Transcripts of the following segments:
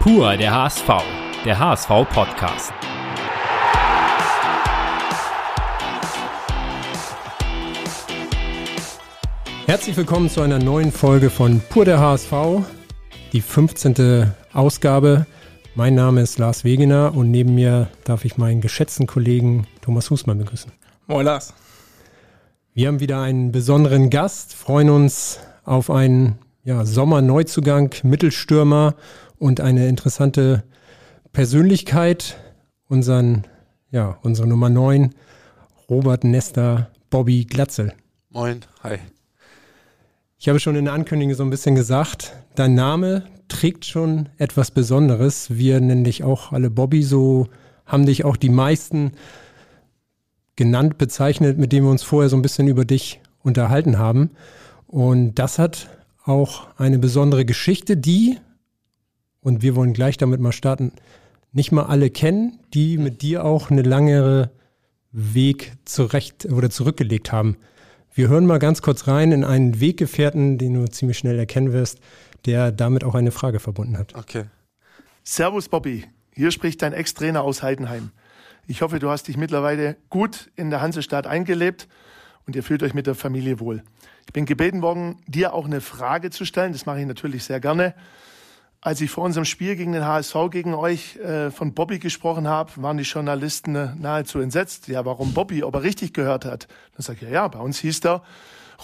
Pur der HSV, der HSV-Podcast. Herzlich willkommen zu einer neuen Folge von Pur der HSV, die 15. Ausgabe. Mein Name ist Lars Wegener und neben mir darf ich meinen geschätzten Kollegen Thomas Husmann begrüßen. Moin Lars. Wir haben wieder einen besonderen Gast, freuen uns auf einen Sommerneuzugang, Mittelstürmer und eine interessante Persönlichkeit, unsere Nummer 9, Robert Nester Bobby Glatzel. Moin, hi. Ich habe schon in der Ankündigung so ein bisschen gesagt, dein Name trägt schon etwas Besonderes. Wir nennen dich auch alle Bobby, so haben dich auch die meisten genannt, bezeichnet, mit denen wir uns vorher so ein bisschen über dich unterhalten haben. Und das hat auch eine besondere Geschichte, die, und wir wollen gleich damit mal starten, nicht mal alle kennen, die mit dir auch eine langere Weg zurückgelegt haben. Wir hören mal ganz kurz rein in einen Weggefährten, den du ziemlich schnell erkennen wirst, der damit auch eine Frage verbunden hat. Okay. Servus Bobby, hier spricht dein Ex-Trainer aus Heidenheim. Ich hoffe, du hast dich mittlerweile gut in der Hansestadt eingelebt und ihr fühlt euch mit der Familie wohl. Ich bin gebeten worden, dir auch eine Frage zu stellen. Das mache ich natürlich sehr gerne. Als ich vor unserem Spiel gegen den HSV gegen euch von Bobby gesprochen habe, waren die Journalisten nahezu entsetzt. Ja, warum Bobby, ob er richtig gehört hat? Dann sage ich, ja, bei uns hieß er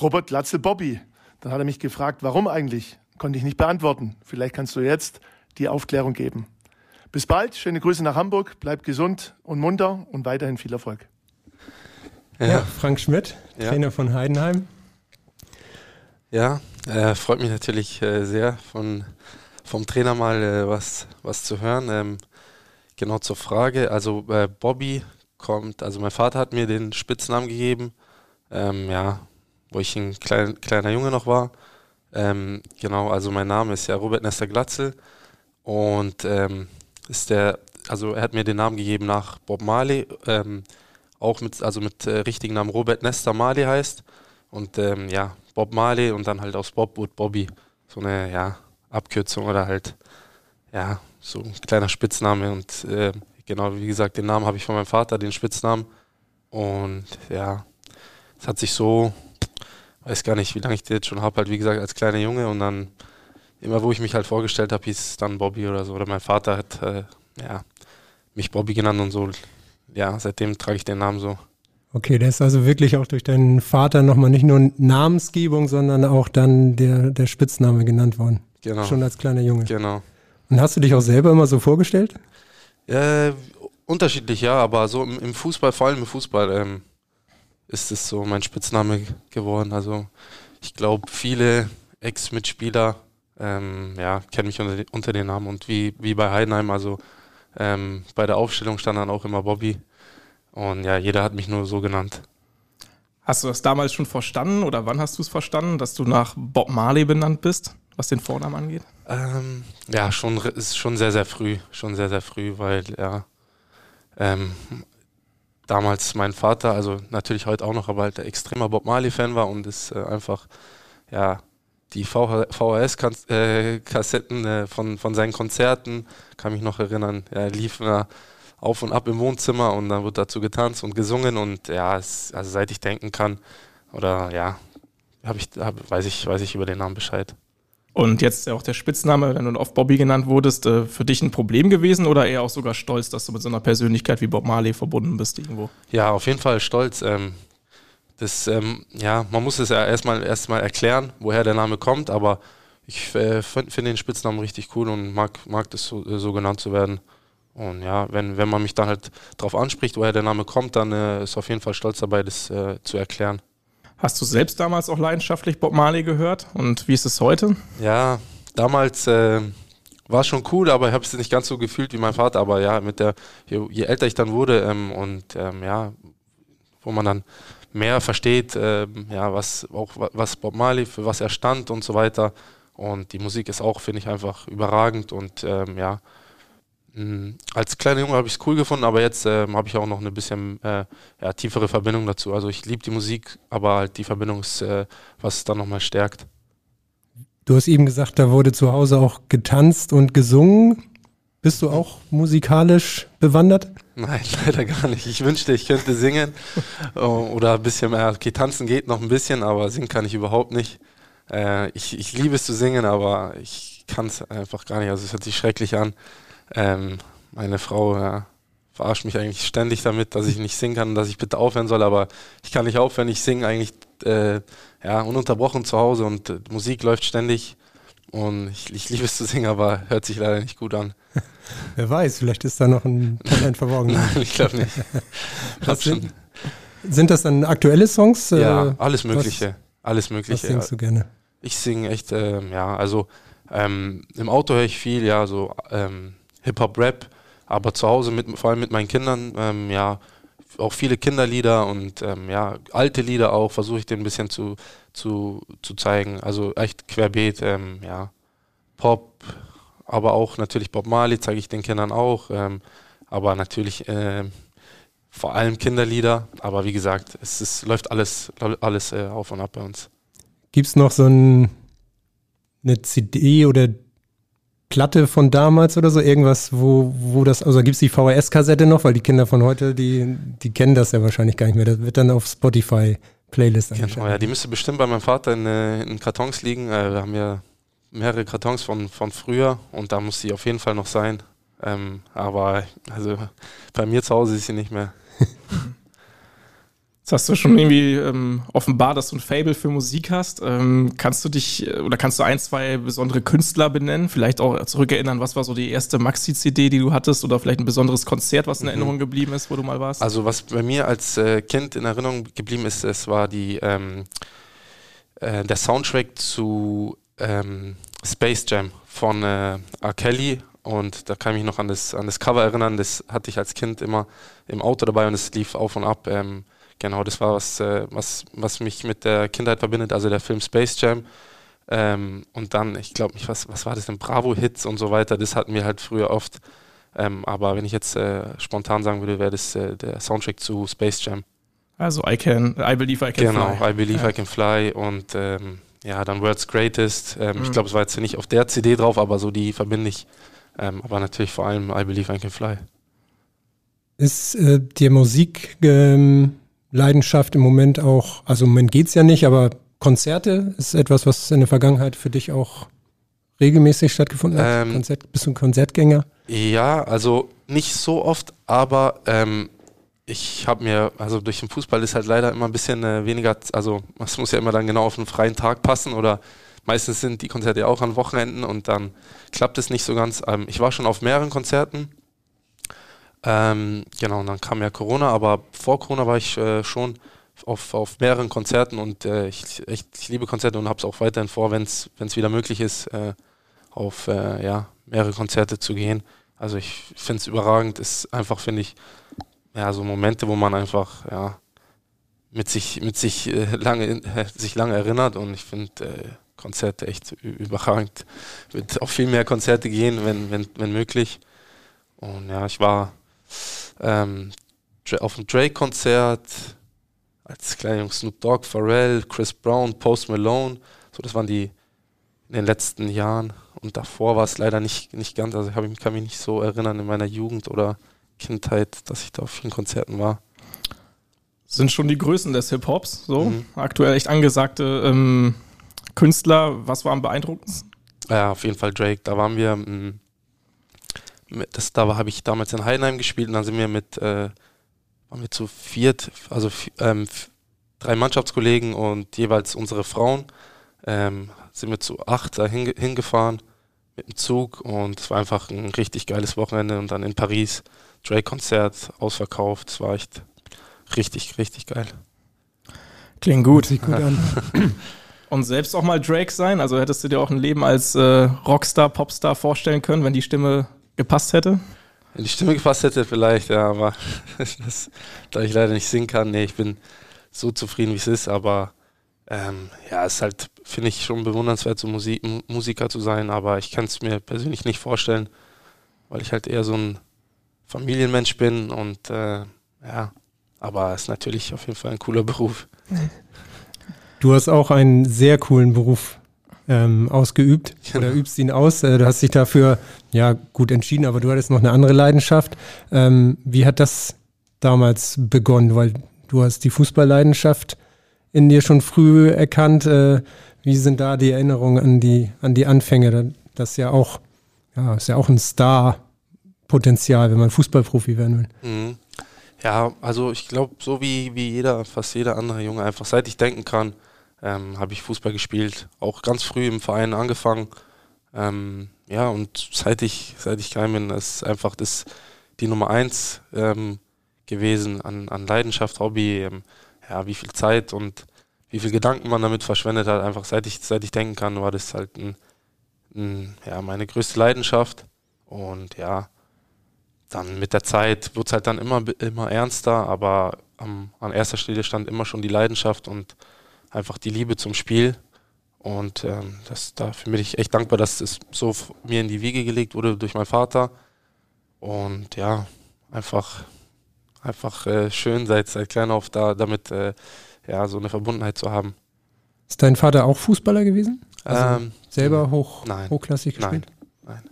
Robert Glatzel Bobby. Dann hat er mich gefragt, warum eigentlich? Konnte ich nicht beantworten. Vielleicht kannst du jetzt die Aufklärung geben. Bis bald, schöne Grüße nach Hamburg, bleib gesund und munter und weiterhin viel Erfolg. Ja, Frank Schmidt, Trainer von Heidenheim. Ja, freut mich natürlich sehr, vom Trainer mal was zu hören. Genau zur Frage, also Bobby kommt, also mein Vater hat mir den Spitznamen gegeben, wo ich ein kleiner Junge noch war. Genau, also mein Name ist ja Robert Nester Glatzel und er hat mir den Namen gegeben nach Bob Marley, auch mit richtigen Namen Robert Nester Marley heißt und Bob Marley und dann halt aus Bob und Bobby, so eine Abkürzung oder halt, so ein kleiner Spitzname. Und genau, wie gesagt, den Namen habe ich von meinem Vater, den Spitznamen. Und es hat sich so, weiß gar nicht, wie lange ich das jetzt schon habe, halt wie gesagt, als kleiner Junge. Und dann, immer wo ich mich halt vorgestellt habe, hieß es dann Bobby oder so. Oder mein Vater hat, mich Bobby genannt und so. Ja, seitdem trage ich den Namen so. Okay, das ist also wirklich auch durch deinen Vater nochmal nicht nur Namensgebung, sondern auch dann der Spitzname genannt worden. Genau. Schon als kleiner Junge. Genau. Und hast du dich auch selber immer so vorgestellt? Unterschiedlich, ja, aber so im Fußball, vor allem im Fußball, ist es so mein Spitzname geworden. Also ich glaube, viele Ex-Mitspieler kennen mich unter den Namen. Und wie bei Heidenheim, also bei der Aufstellung stand dann auch immer Bobby. Und ja, jeder hat mich nur so genannt. Hast du das damals schon verstanden oder wann hast du es verstanden, dass du nach Bob Marley benannt bist, was den Vornamen angeht? Schon sehr, sehr früh, weil damals mein Vater, also natürlich heute auch noch, aber halt der extremer Bob Marley-Fan war und ist die VHS-Kassetten von seinen Konzerten, kann mich noch erinnern, liefen da auf und ab im Wohnzimmer und dann wird dazu getanzt und gesungen und seit ich denken kann oder weiß ich über den Namen Bescheid. Und jetzt auch der Spitzname, wenn du oft Bobby genannt wurdest, für dich ein Problem gewesen oder eher auch sogar stolz, dass du mit so einer Persönlichkeit wie Bob Marley verbunden bist irgendwo? Ja, auf jeden Fall stolz. Man muss es ja erstmal erklären, woher der Name kommt, aber ich finde den Spitznamen richtig cool und mag das so genannt zu werden. Und wenn man mich dann halt drauf anspricht, woher der Name kommt, dann ist auf jeden Fall stolz dabei, das zu erklären. Hast du selbst damals auch leidenschaftlich Bob Marley gehört? Und wie ist es heute? Ja, damals war es schon cool, aber ich habe es nicht ganz so gefühlt wie mein Vater. Aber je älter ich dann wurde wo man dann mehr versteht, was Bob Marley, für was er stand und so weiter. Und die Musik ist auch, finde ich, einfach überragend und als kleiner Junge habe ich es cool gefunden, aber jetzt habe ich auch noch eine bisschen tiefere Verbindung dazu. Also ich liebe die Musik, aber halt die Verbindung ist, was es dann nochmal stärkt. Du hast eben gesagt, da wurde zu Hause auch getanzt und gesungen. Bist du auch musikalisch bewandert? Nein, leider gar nicht. Ich wünschte, ich könnte singen oder ein bisschen mehr. Okay, tanzen geht noch ein bisschen, aber singen kann ich überhaupt nicht. Ich liebe es zu singen, aber ich kann es einfach gar nicht. Also es hört sich schrecklich an. Meine Frau verarscht mich eigentlich ständig damit, dass ich nicht singen kann und dass ich bitte aufhören soll. Aber ich kann nicht aufhören. Ich singe eigentlich ununterbrochen zu Hause und Musik läuft ständig. Und ich liebe es zu singen, aber hört sich leider nicht gut an. Wer weiß, vielleicht ist da noch ein Talent verborgen. Nein, ich glaube nicht. Sind das dann aktuelle Songs? Ja, alles Mögliche. Was singst du gerne? Ich singe echt, im Auto höre ich viel, Hip-Hop-Rap, aber zu Hause, vor allem mit meinen Kindern, auch viele Kinderlieder und alte Lieder auch, versuche ich denen ein bisschen zu zeigen. Also echt querbeet, Pop, aber auch natürlich Bob Marley zeige ich den Kindern auch, aber natürlich vor allem Kinderlieder. Aber wie gesagt, es läuft alles auf und ab bei uns. Gibt es noch so eine CD oder Platte von damals oder so, irgendwas, also gibt es die VHS-Kassette noch, weil die Kinder von heute, die kennen das ja wahrscheinlich gar nicht mehr, das wird dann auf Spotify-Playlist angeschaltet. Genau, ja, die müsste bestimmt bei meinem Vater in Kartons liegen, wir haben ja mehrere Kartons von früher und da muss sie auf jeden Fall noch sein, bei mir zu Hause ist sie nicht mehr. Jetzt hast du schon irgendwie offenbar, dass du ein Faible für Musik hast. Kannst du ein, zwei besondere Künstler benennen? Vielleicht auch zurückerinnern, was war so die erste Maxi-CD, die du hattest? Oder vielleicht ein besonderes Konzert, was in Erinnerung geblieben ist, wo du mal warst? Also was bei mir als Kind in Erinnerung geblieben ist, es war der Soundtrack zu Space Jam von R. Kelly. Und da kann ich mich noch an das Cover erinnern. Das hatte ich als Kind immer im Auto dabei und es lief auf und ab. Genau, das war was mich mit der Kindheit verbindet, also der Film Space Jam. Und dann, ich glaube nicht, was war das denn? Bravo-Hits und so weiter, das hatten wir halt früher oft. Aber wenn ich jetzt spontan sagen würde, wäre das der Soundtrack zu Space Jam. Also I Believe I Can Fly. Genau, I Believe I Can Fly und dann World's Greatest. Ich glaube, es war jetzt nicht auf der CD drauf, aber so die verbinde ich. Aber natürlich vor allem I Believe I Can Fly. Ist dir Musik... Leidenschaft im Moment auch, also im Moment geht es ja nicht, aber Konzerte ist etwas, was in der Vergangenheit für dich auch regelmäßig stattgefunden hat? Bist du ein Konzertgänger? Ja, also nicht so oft, aber ich habe mir, also durch den Fußball ist halt leider immer ein bisschen weniger, also es muss ja immer dann genau auf einen freien Tag passen oder meistens sind die Konzerte ja auch an Wochenenden und dann klappt es nicht so ganz. Ich war schon auf mehreren Konzerten. Und dann kam ja Corona, aber vor Corona war ich schon auf mehreren Konzerten und ich liebe Konzerte und habe es auch weiterhin vor, wenn es wieder möglich ist, auf mehrere Konzerte zu gehen. Also ich finde es überragend, ist einfach, finde ich, ja, so Momente, wo man einfach sich lange erinnert und ich finde Konzerte echt überragend. Ich würde auf viel mehr Konzerte gehen, wenn möglich. Und ja, ich war auf dem Drake-Konzert als kleiner Junge, Snoop Dogg, Pharrell, Chris Brown, Post Malone. So, das waren die in den letzten Jahren. Und davor war es leider nicht ganz, also ich kann mich nicht so erinnern in meiner Jugend oder Kindheit, dass ich da auf vielen Konzerten war. Sind schon die Größen des Hip-Hops, so aktuell echt angesagte Künstler. Was war am beeindruckendsten? Ja, auf jeden Fall Drake. Da waren wir... habe ich damals in Heidenheim gespielt und dann sind wir waren wir zu viert, also drei Mannschaftskollegen und jeweils unsere Frauen, sind wir zu 8 da hingefahren mit dem Zug und es war einfach ein richtig geiles Wochenende und dann in Paris, Drake-Konzert, ausverkauft, es war echt richtig, richtig geil. Klingt gut. Sieht gut an. Und selbst auch mal Drake sein, also hättest du dir auch ein Leben als Rockstar, Popstar vorstellen können, wenn die Stimme gepasst hätte? Wenn die Stimme gepasst hätte vielleicht, ja, aber da ich leider nicht singen kann, ich bin so zufrieden, wie es ist, aber es ist halt, finde ich, schon bewundernswert, so Musiker zu sein, aber ich kann es mir persönlich nicht vorstellen, weil ich halt eher so ein Familienmensch bin und aber es ist natürlich auf jeden Fall ein cooler Beruf. Du hast auch einen sehr coolen Beruf ausgeübt, genau, oder übst ihn aus. Du hast dich dafür ja gut entschieden, aber du hattest noch eine andere Leidenschaft. Wie hat das damals begonnen? Weil du hast die Fußballleidenschaft in dir schon früh erkannt. Wie sind da die Erinnerungen an die Anfänge? Das ist ja auch, ein Star-Potenzial, wenn man Fußballprofi werden will. Mhm. Ja, also ich glaube, so wie fast jeder andere Junge, einfach seit ich denken kann, habe ich Fußball gespielt. Auch ganz früh im Verein angefangen. Und seit ich klein bin, ist einfach das die Nummer 1 gewesen an Leidenschaft, Hobby, wie viel Zeit und wie viel Gedanken man damit verschwendet hat. Einfach seit ich denken kann, war das halt meine größte Leidenschaft. Und ja, dann mit der Zeit wurde es halt dann immer ernster, aber an erster Stelle stand immer schon die Leidenschaft und einfach die Liebe zum Spiel. Und dafür bin ich echt dankbar, dass es so mir in die Wiege gelegt wurde durch meinen Vater. Und ja, einfach schön seit klein auf damit so eine Verbundenheit zu haben. Ist dein Vater auch Fußballer gewesen? Also selber hochklassig gespielt? Nein,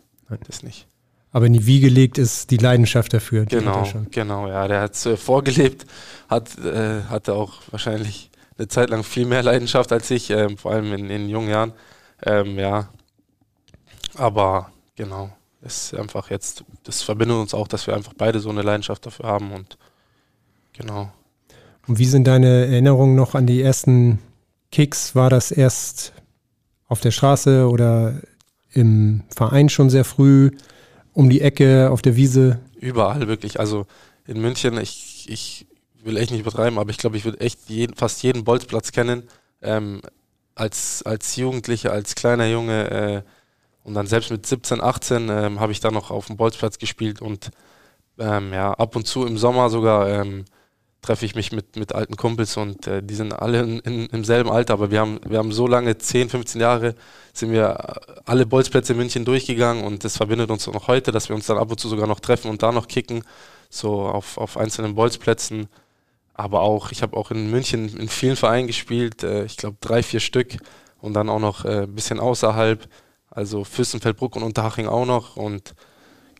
das nicht. Aber in die Wiege gelegt ist die Leidenschaft dafür. Genau, der hat es vorgelebt, hatte auch wahrscheinlich eine Zeit lang viel mehr Leidenschaft als ich, vor allem in jungen Jahren. Aber genau, ist einfach jetzt, das verbindet uns auch, dass wir einfach beide so eine Leidenschaft dafür haben und genau. Und wie sind deine Erinnerungen noch an die ersten Kicks? War das erst auf der Straße oder im Verein schon sehr früh, um die Ecke, auf der Wiese? Überall wirklich, also in München, ich will echt nicht übertreiben, aber ich glaube, ich würde echt fast jeden Bolzplatz kennen, als Jugendlicher, als kleiner Junge und dann selbst mit 17, 18 habe ich da noch auf dem Bolzplatz gespielt und ab und zu im Sommer sogar treffe ich mich mit alten Kumpels und die sind alle im selben Alter, aber wir haben so lange, 10, 15 Jahre, sind wir alle Bolzplätze in München durchgegangen und das verbindet uns auch noch heute, dass wir uns dann ab und zu sogar noch treffen und da noch kicken, so auf einzelnen Bolzplätzen. Aber auch, ich habe auch in München in vielen Vereinen gespielt, ich glaube 3, 4 Stück und dann auch noch ein bisschen außerhalb, also Fürstenfeldbruck und Unterhaching auch noch und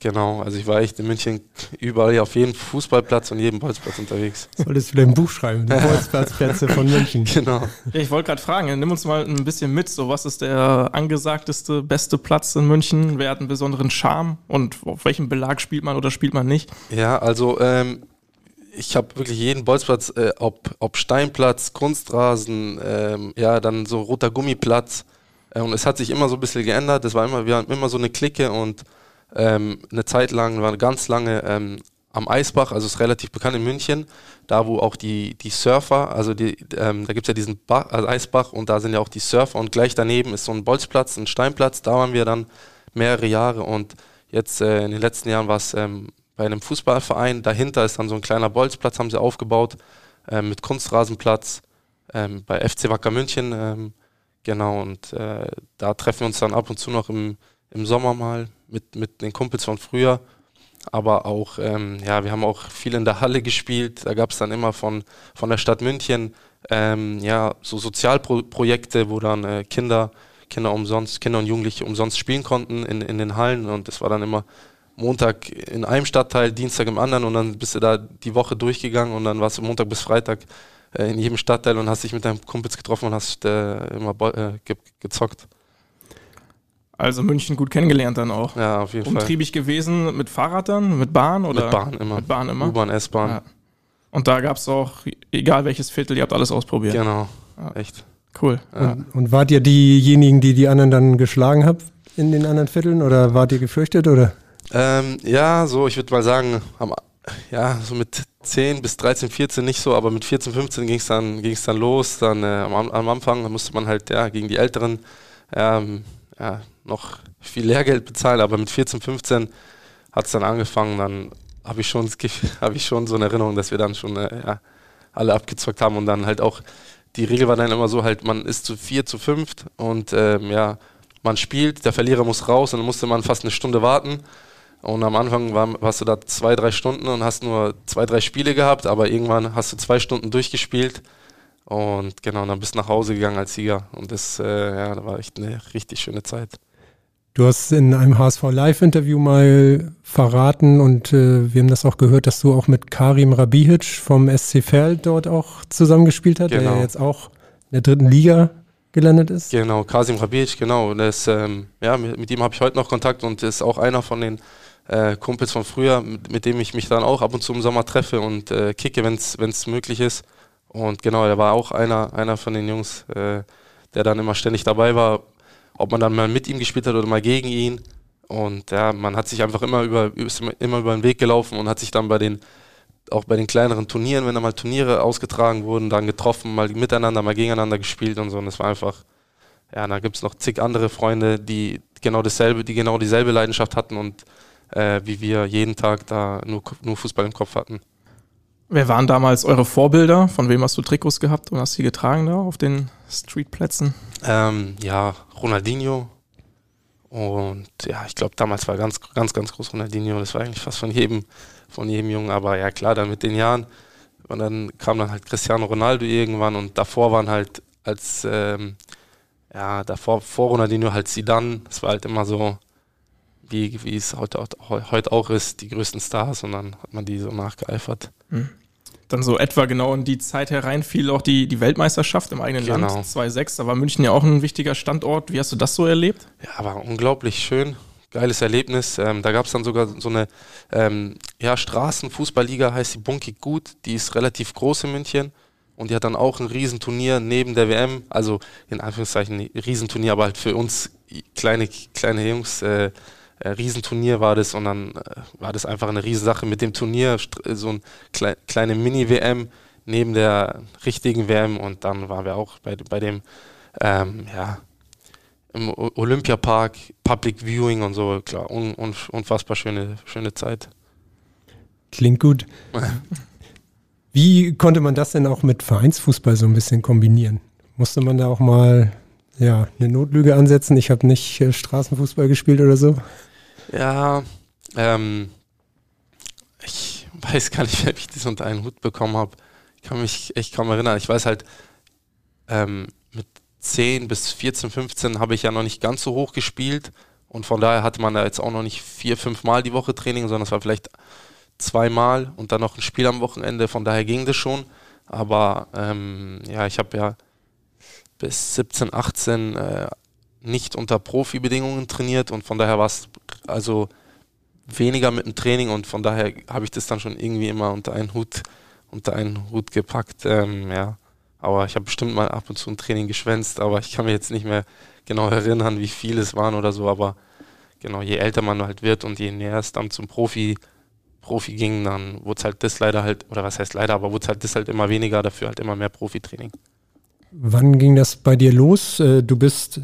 genau, also ich war echt in München überall hier auf jedem Fußballplatz und jedem Bolzplatz unterwegs. Solltest du wieder ein Buch schreiben, die Bolzplatzplätze von München. Genau. Ich wollte gerade fragen, nimm uns mal ein bisschen mit, so was ist der angesagteste, beste Platz in München? Wer hat einen besonderen Charme und auf welchem Belag spielt man oder spielt man nicht? Ja, also ich habe wirklich jeden Bolzplatz, ob Steinplatz, Kunstrasen, dann so roter Gummiplatz und es hat sich immer so ein bisschen geändert, wir hatten immer so eine Clique und eine Zeit lang, war ganz lange am Eisbach, also ist relativ bekannt in München, da wo auch die Surfer, also da gibt es ja diesen Eisbach und da sind ja auch die Surfer und gleich daneben ist so ein Bolzplatz, ein Steinplatz, da waren wir dann mehrere Jahre und jetzt in den letzten Jahren war es bei einem Fußballverein, dahinter ist dann so ein kleiner Bolzplatz, haben sie aufgebaut, mit Kunstrasenplatz, bei FC Wacker München, und da treffen wir uns dann ab und zu noch im Sommer mal mit den Kumpels von früher, aber auch, wir haben auch viel in der Halle gespielt, da gab es dann immer von der Stadt München, so Sozialprojekte, wo dann Kinder und Jugendliche umsonst spielen konnten in den Hallen und das war dann immer Montag in einem Stadtteil, Dienstag im anderen und dann bist du da die Woche durchgegangen und dann warst du Montag bis Freitag in jedem Stadtteil und hast dich mit deinen Kumpels getroffen und hast immer gezockt. Also München gut kennengelernt dann auch. Ja, auf jeden Fall. Umtriebig gewesen mit Fahrrad dann, mit Bahn oder? Mit Bahn immer. U-Bahn, S-Bahn. Ja. Und da gab es auch, egal welches Viertel, ihr habt alles ausprobiert. Genau, echt. Cool. Ja. Und wart ihr diejenigen, die die anderen dann geschlagen habt in den anderen Vierteln oder wart ihr gefürchtet oder? Ich würde mal sagen, so mit 10 bis 13, 14 nicht so, aber mit 14, 15 ging es dann los. Dann am Anfang musste man halt gegen die Älteren noch viel Lehrgeld bezahlen, aber mit 14, 15 hat es dann angefangen, dann habe ich schon so eine Erinnerung, dass wir dann schon alle abgezockt haben und dann halt auch, die Regel war dann immer so, halt man ist zu 4, zu 5 und man spielt, der Verlierer muss raus und dann musste man fast eine Stunde warten und am Anfang warst du da 2, 3 Stunden und hast nur 2, 3 Spiele gehabt, aber irgendwann hast du 2 Stunden durchgespielt Und genau, dann bist du nach Hause gegangen als Sieger. Und das ja, da war echt eine richtig schöne Zeit. Du hast in einem HSV-Live-Interview mal verraten und wir haben das auch gehört, dass du auch mit Karim Rabihic vom SC Verl dort auch zusammengespielt hast, genau, der ja jetzt auch in der 3. Liga gelandet ist. Genau, Karim Rabihic, genau. Das, ja, mit ihm habe ich heute noch Kontakt und ist auch einer von den Kumpels von früher, mit dem ich mich dann auch ab und zu im Sommer treffe und kicke, wenn es möglich ist. Und genau, er war auch einer von den Jungs, der dann immer ständig dabei war, ob man dann mal mit ihm gespielt hat oder mal gegen ihn. Und ja, man hat sich einfach immer über den Weg gelaufen und hat sich dann auch bei den kleineren Turnieren, wenn da mal Turniere ausgetragen wurden, dann getroffen, mal miteinander, mal gegeneinander gespielt und so. Und das war einfach, ja, da gibt es noch zig andere Freunde, die genau dieselbe Leidenschaft hatten und wie wir jeden Tag da nur Fußball im Kopf hatten. Wer waren damals eure Vorbilder? Von wem hast du Trikots gehabt und hast die getragen da auf den Streetplätzen? Ja, Ronaldinho. Und ja, ich glaube, damals war ganz, ganz, ganz groß Ronaldinho. Das war eigentlich fast von jedem Jungen. Aber ja, klar, dann mit den Jahren. Und dann kam dann halt Cristiano Ronaldo irgendwann. Und davor waren halt vor Ronaldinho halt Zidane. Das war halt immer so, wie es heute auch ist, die größten Stars. Und dann hat man die so nachgeeifert. Mhm. Dann so etwa genau in die Zeit hereinfiel auch die Weltmeisterschaft im eigenen Land, 2006. Da war München ja auch ein wichtiger Standort. Wie hast du das so erlebt? Ja, war unglaublich schön. Geiles Erlebnis. Da gab es dann sogar so eine Straßenfußballliga, heißt die Bunky Gut. Die ist relativ groß in München und die hat dann auch ein Riesenturnier neben der WM. Also in Anführungszeichen ein Riesenturnier, aber halt für uns kleine Jungs, Riesenturnier war das und dann war das einfach eine Riesensache mit dem Turnier, so eine kleine Mini-WM neben der richtigen WM und dann waren wir auch bei dem im Olympiapark, Public Viewing und so, klar, unfassbar schöne Zeit. Klingt gut. Wie konnte man das denn auch mit Vereinsfußball so ein bisschen kombinieren? Musste man da auch mal eine Notlüge ansetzen? Ich habe nicht Straßenfußball gespielt oder so. Ja, ich weiß gar nicht, ob ich das unter einen Hut bekommen habe. Ich kann mich echt kaum erinnern. Ich weiß halt, mit 10 bis 14, 15 habe ich ja noch nicht ganz so hoch gespielt und von daher hatte man da jetzt auch noch nicht 4-5 Mal die Woche Training, sondern es war vielleicht 2 Mal und dann noch ein Spiel am Wochenende, von daher ging das schon. Aber ich habe ja bis 17, 18 nicht unter Profibedingungen trainiert und von daher war es also weniger mit dem Training und von daher habe ich das dann schon irgendwie immer unter einen Hut gepackt. Aber ich habe bestimmt mal ab und zu ein Training geschwänzt, aber ich kann mir jetzt nicht mehr genau erinnern, wie viel es waren oder so, aber genau, je älter man halt wird und je näher es dann zum Profi ging, dann wurde es halt das leider halt, oder was heißt leider, aber wurde es halt das halt immer weniger, dafür halt immer mehr Profitraining. Wann ging das bei dir los? Du bist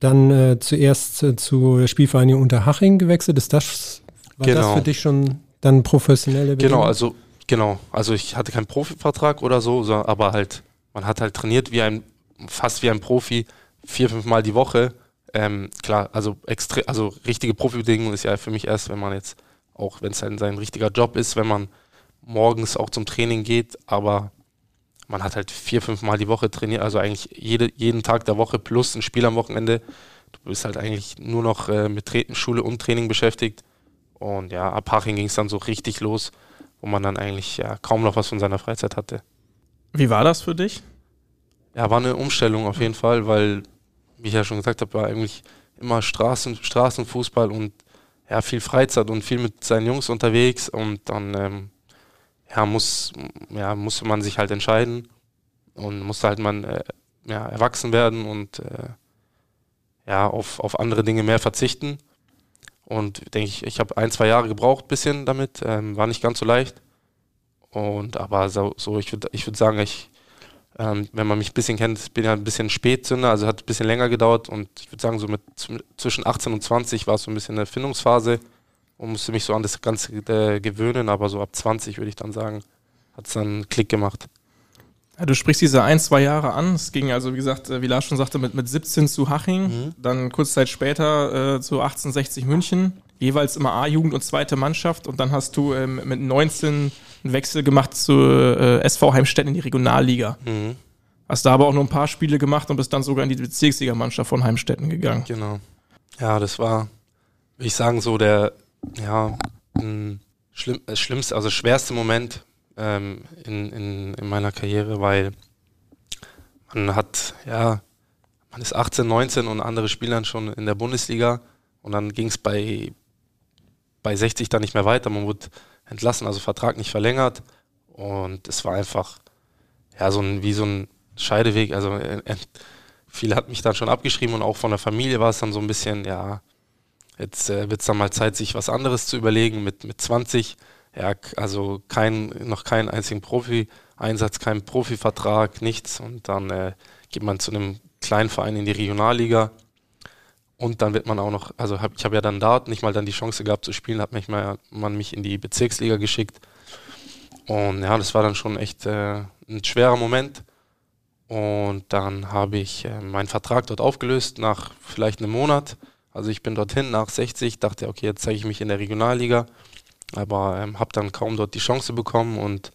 dann zuerst zur Spielvereinigung Unterhaching gewechselt. War das für dich schon dann professionelle Bedingung? Genau, also ich hatte keinen Profivertrag oder so, aber halt, man hat halt trainiert fast wie ein Profi, 4-5 Mal die Woche. Klar, also richtige Profibedingung ist ja für mich erst, wenn man jetzt auch, wenn es halt sein richtiger Job ist, wenn man morgens auch zum Training geht, aber man hat halt 4-5 Mal die Woche trainiert, also eigentlich jeden Tag der Woche plus ein Spiel am Wochenende. Du bist halt eigentlich nur noch mit Schule und Training beschäftigt. Und ja, ab Haching ging es dann so richtig los, wo man dann eigentlich kaum noch was von seiner Freizeit hatte. Wie war das für dich? Ja, war eine Umstellung auf jeden Fall, weil, wie ich ja schon gesagt habe, war eigentlich immer Straßenfußball und ja, viel Freizeit und viel mit seinen Jungs unterwegs und dann musste man sich halt entscheiden und musste halt man erwachsen werden und auf andere Dinge mehr verzichten. Und denke ich habe 1-2 Jahre gebraucht, bisschen damit, war nicht ganz so leicht. Und aber so ich würde sagen, wenn man mich ein bisschen kennt, bin ja ein bisschen Spätzünder, also hat ein bisschen länger gedauert und ich würde sagen, so mit zwischen 18 und 20 war es so ein bisschen eine Findungsphase. Und musste mich so an das Ganze gewöhnen, aber so ab 20 würde ich dann sagen, hat es dann einen Klick gemacht. Ja, du sprichst diese 1-2 Jahre an. Es ging also, wie gesagt, wie Lars schon sagte, mit 17 zu Haching, dann kurze Zeit später zu 1860 München, jeweils immer A-Jugend und zweite Mannschaft und dann hast du mit 19 einen Wechsel gemacht zu SV Heimstetten in die Regionalliga. Mhm. Hast da aber auch nur ein paar Spiele gemacht und bist dann sogar in die Bezirksliga-Mannschaft von Heimstetten gegangen. Genau. Ja, das war, würde ich sagen, so der schlimmste, also schwerste Moment in meiner Karriere, weil man hat, ja, man ist 18, 19 und andere spielen dann schon in der Bundesliga und dann ging es bei 60 dann nicht mehr weiter. Man wurde entlassen, also Vertrag nicht verlängert und es war einfach ja so ein Scheideweg. Also viele hat mich dann schon abgeschrieben und auch von der Familie war es dann so ein bisschen, ja, jetzt wird es dann mal Zeit, sich was anderes zu überlegen mit 20. Ja, also noch keinen einzigen Profi-Einsatz, keinen Profivertrag, nichts. Und dann geht man zu einem kleinen Verein in die Regionalliga. Und dann wird man auch noch, also ich habe ja dann da nicht mal dann die Chance gehabt zu spielen, hat mich in die Bezirksliga geschickt. Und ja, das war dann schon echt ein schwerer Moment. Und dann habe ich meinen Vertrag dort aufgelöst, nach vielleicht einem Monat. Also ich bin dorthin nach 60, dachte, okay, jetzt zeige ich mich in der Regionalliga. Aber habe dann kaum dort die Chance bekommen und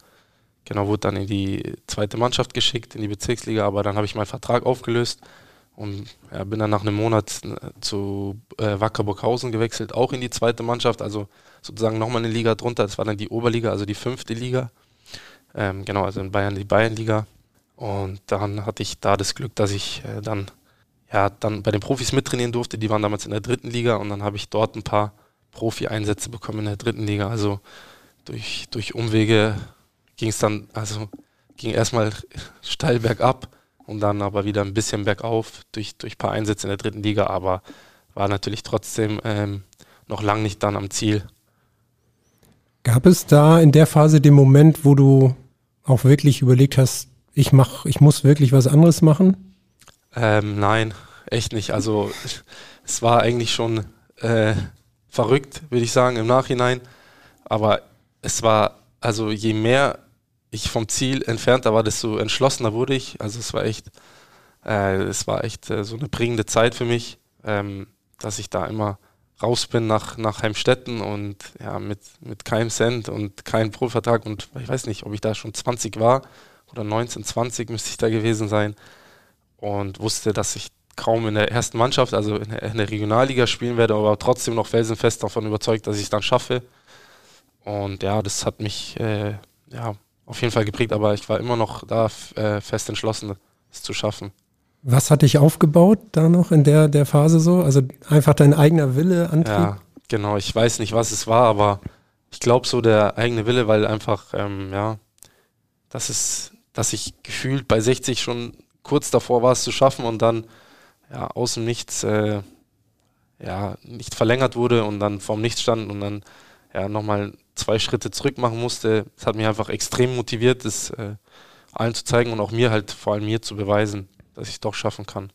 genau wurde dann in die zweite Mannschaft geschickt, in die Bezirksliga. Aber dann habe ich meinen Vertrag aufgelöst und ja, bin dann nach einem Monat zu Wacker Burghausen gewechselt, auch in die zweite Mannschaft. Also sozusagen nochmal eine Liga drunter. Das war dann die Oberliga, also die 5. Liga. Genau, also in Bayern die Bayernliga. Und dann hatte ich da das Glück, dass ich dann bei den Profis mittrainieren durfte. Die waren damals in der 3. Liga und dann habe ich dort ein paar Profi-Einsätze bekommen in der 3. Liga, also durch Umwege ging es dann, also ging erstmal steil bergab und dann aber wieder ein bisschen bergauf durch ein paar Einsätze in der 3. Liga, aber war natürlich trotzdem noch lang nicht dann am Ziel. Gab es da in der Phase den Moment, wo du auch wirklich überlegt hast, ich muss wirklich was anderes machen? Nein, echt nicht. Also es war eigentlich schon verrückt, würde ich sagen, im Nachhinein. Aber es war, also je mehr ich vom Ziel entfernter war, desto entschlossener wurde ich. Also es war echt so eine prägende Zeit für mich, dass ich da immer raus bin nach Heimstetten und ja, mit keinem Cent und keinem Profivertrag. Und ich weiß nicht, ob ich da schon 20 war oder 19, 20 müsste ich da gewesen sein. Und wusste, dass ich kaum in der ersten Mannschaft, also in der Regionalliga spielen werde, aber trotzdem noch felsenfest davon überzeugt, dass ich es dann schaffe. Und ja, das hat mich auf jeden Fall geprägt, aber ich war immer noch da fest entschlossen, es zu schaffen. Was hat dich aufgebaut da noch in der Phase so? Also einfach dein eigener Wille, Antrieb? Ja, genau. Ich weiß nicht, was es war, aber ich glaube so der eigene Wille, weil einfach, dass ich gefühlt bei 60 schon kurz davor war, es zu schaffen und dann ja, aus dem Nichts nicht verlängert wurde und dann vorm Nichts stand und dann ja, nochmal 2 Schritte zurück machen musste. Das hat mich einfach extrem motiviert, das allen zu zeigen und auch mir halt, vor allem mir zu beweisen, dass ich es doch schaffen kann.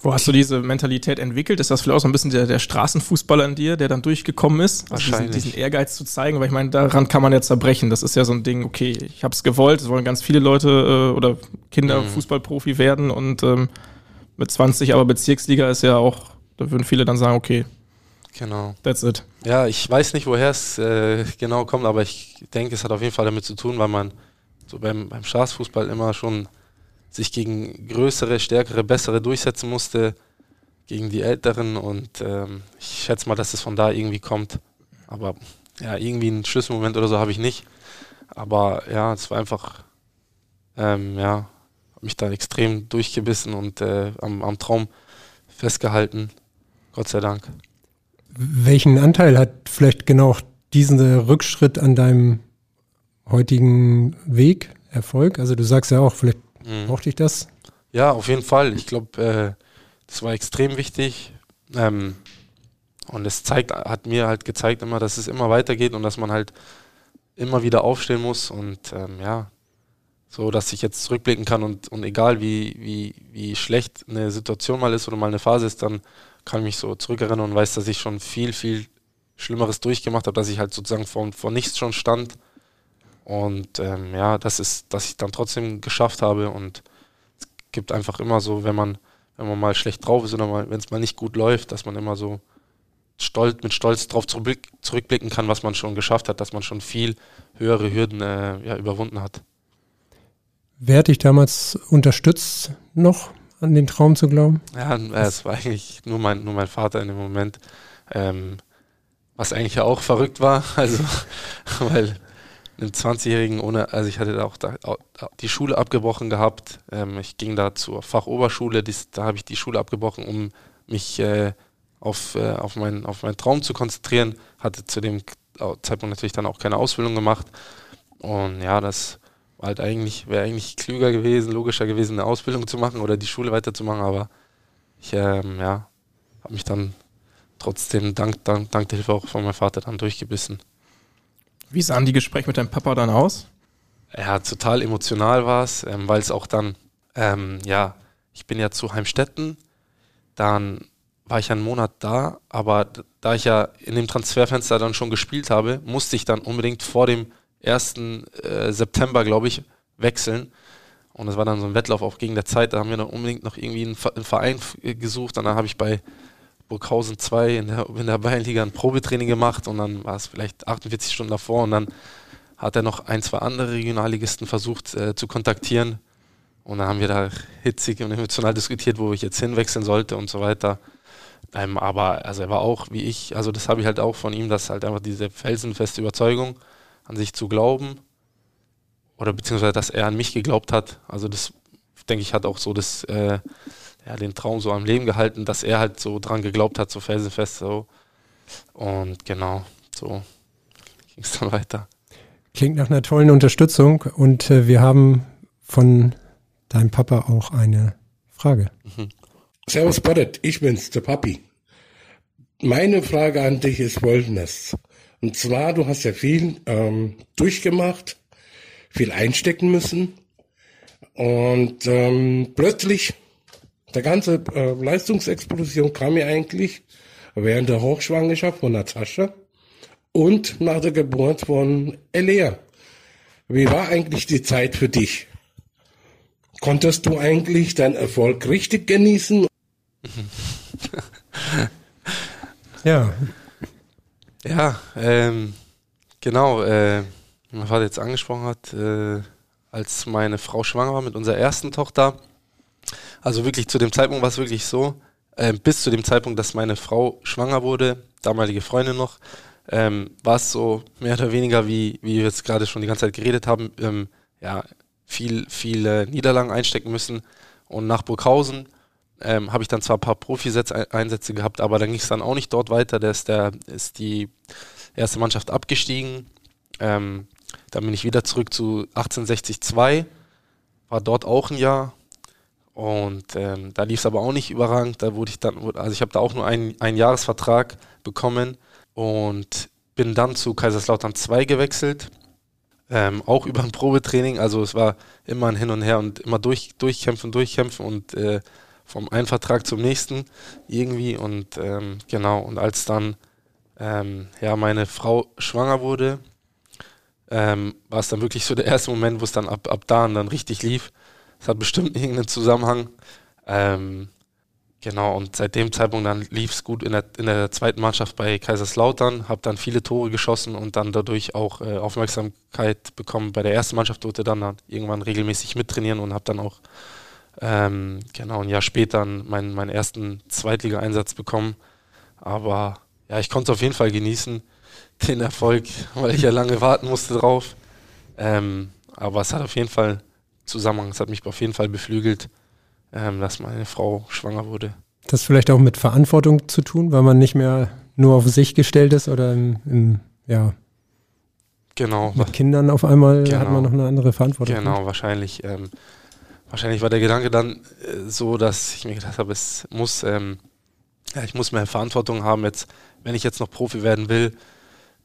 Wo hast du diese Mentalität entwickelt? Ist das vielleicht auch so ein bisschen der Straßenfußballer in dir, der dann durchgekommen ist? Wahrscheinlich. Also diesen Ehrgeiz zu zeigen, weil ich meine, daran kann man ja zerbrechen. Das ist ja so ein Ding, okay, ich habe es gewollt, es wollen ganz viele Leute oder Kinder Fußballprofi werden und mit 20, aber Bezirksliga ist ja auch, da würden viele dann sagen, okay, genau, that's it. Ja, ich weiß nicht, woher es genau kommt, aber ich denke, es hat auf jeden Fall damit zu tun, weil man so beim Straßenfußball immer schon sich gegen größere, stärkere, bessere durchsetzen musste, gegen die Älteren und ich schätze mal, dass es von da irgendwie kommt. Aber ja, irgendwie einen Schlüsselmoment oder so habe ich nicht. Aber ja, es war einfach, habe mich da extrem durchgebissen und am Traum festgehalten. Gott sei Dank. Welchen Anteil hat vielleicht genau dieser Rückschritt an deinem heutigen Weg, Erfolg? Also du sagst ja auch, vielleicht brauchte ich das? Ja, auf jeden Fall. Ich glaube, das war extrem wichtig. Und es hat mir halt gezeigt immer, dass es immer weitergeht und dass man halt immer wieder aufstehen muss. Und so, dass ich jetzt zurückblicken kann und egal wie schlecht eine Situation mal ist oder mal eine Phase ist, dann kann ich mich so zurückerinnern und weiß, dass ich schon viel, viel Schlimmeres durchgemacht habe, dass ich halt sozusagen vor nichts schon stand. Und dass ich dann trotzdem geschafft habe und es gibt einfach immer so, wenn man mal schlecht drauf ist oder wenn es mal nicht gut läuft, dass man immer so mit Stolz drauf zurückblicken kann, was man schon geschafft hat, dass man schon viel höhere Hürden überwunden hat. Wer hat dich damals unterstützt, noch an den Traum zu glauben? Ja, es war eigentlich nur mein Vater in dem Moment, was eigentlich auch verrückt war, also weil einem 20-Jährigen ich hatte da auch die Schule abgebrochen gehabt, ich ging da zur Fachoberschule, da habe ich die Schule abgebrochen, um mich auf meinen Traum zu konzentrieren, hatte zu dem Zeitpunkt natürlich dann auch keine Ausbildung gemacht und ja, das halt wäre eigentlich klüger gewesen, logischer gewesen, eine Ausbildung zu machen oder die Schule weiterzumachen, aber ich habe mich dann trotzdem dank der Hilfe auch von meinem Vater dann durchgebissen. Wie sahen die Gespräche mit deinem Papa dann aus? Ja, total emotional war es, weil es auch dann, ich bin ja zu Heimstetten, dann war ich einen Monat da, aber da ich ja in dem Transferfenster dann schon gespielt habe, musste ich dann unbedingt vor dem 1. September, glaube ich, wechseln. Und das war dann so ein Wettlauf auch gegen der Zeit. Da haben wir dann unbedingt noch irgendwie einen Verein gesucht. Und dann habe ich bei Burghausen 2 in der Bayernliga ein Probetraining gemacht. Und dann war es vielleicht 48 Stunden davor. Und dann hat er noch 1, 2 andere Regionalligisten versucht zu kontaktieren. Und dann haben wir da hitzig und emotional diskutiert, wo ich jetzt hinwechseln sollte und so weiter. Aber also er war auch wie ich, also das habe ich halt auch von ihm, dass halt einfach diese felsenfeste Überzeugung an sich zu glauben oder beziehungsweise, dass er an mich geglaubt hat. Also das, denke ich, hat auch so das, den Traum so am Leben gehalten, dass er halt so dran geglaubt hat, so felsenfest so. Und genau, so ging es dann weiter. Klingt nach einer tollen Unterstützung und wir haben von deinem Papa auch eine Frage. Mhm. Servus Barret, ich bin's, der Papi. Meine Frage an dich ist folgendes. Und zwar, du hast ja viel durchgemacht, viel einstecken müssen und plötzlich, der ganze Leistungsexplosion kam ja eigentlich während der Hochschwangerschaft von Natascha und nach der Geburt von Elea. Wie war eigentlich die Zeit für dich? Konntest du eigentlich deinen Erfolg richtig genießen? Ja. Ja, genau, mein Vater jetzt angesprochen hat, als meine Frau schwanger war mit unserer ersten Tochter, also wirklich zu dem Zeitpunkt war es wirklich so, bis zu dem Zeitpunkt, dass meine Frau schwanger wurde, damalige Freundin noch, war es so mehr oder weniger, wie wir jetzt gerade schon die ganze Zeit geredet haben, viel Niederlagen einstecken müssen und nach Burghausen habe ich dann zwar ein paar Profi-Einsätze gehabt, aber dann ging es dann auch nicht dort weiter. Da ist die erste Mannschaft abgestiegen. Dann bin ich wieder zurück zu 1860 2, war dort auch ein Jahr und da lief es aber auch nicht überragend. Da wurde ich dann, also ich habe da auch nur einen Jahresvertrag bekommen und bin dann zu Kaiserslautern 2 gewechselt. Auch über ein Probetraining, also es war immer ein Hin und Her und immer durchkämpfen und vom einen Vertrag zum nächsten irgendwie und genau, und als dann meine Frau schwanger wurde, war es dann wirklich so der erste Moment, wo es dann ab da und dann richtig lief. Es hat bestimmt irgendeinen Zusammenhang, genau, und seit dem Zeitpunkt dann lief es gut in der zweiten Mannschaft bei Kaiserslautern, habe dann viele Tore geschossen und dann dadurch auch Aufmerksamkeit bekommen bei der ersten Mannschaft, durfte dann irgendwann regelmäßig mittrainieren und habe dann auch ein Jahr später meinen ersten Zweitliga-Einsatz bekommen. Aber ja, ich konnte es auf jeden Fall genießen, den Erfolg, weil ich ja lange warten musste drauf. Aber es hat auf jeden Fall Zusammenhang, es hat mich auf jeden Fall beflügelt, dass meine Frau schwanger wurde. Das vielleicht auch mit Verantwortung zu tun, weil man nicht mehr nur auf sich gestellt ist oder genau. Mit Kindern auf einmal hat man noch eine andere Verantwortung. Genau, wahrscheinlich. Wahrscheinlich war der Gedanke dann so, dass ich mir gedacht habe, ich muss mehr Verantwortung haben jetzt, wenn ich jetzt noch Profi werden will,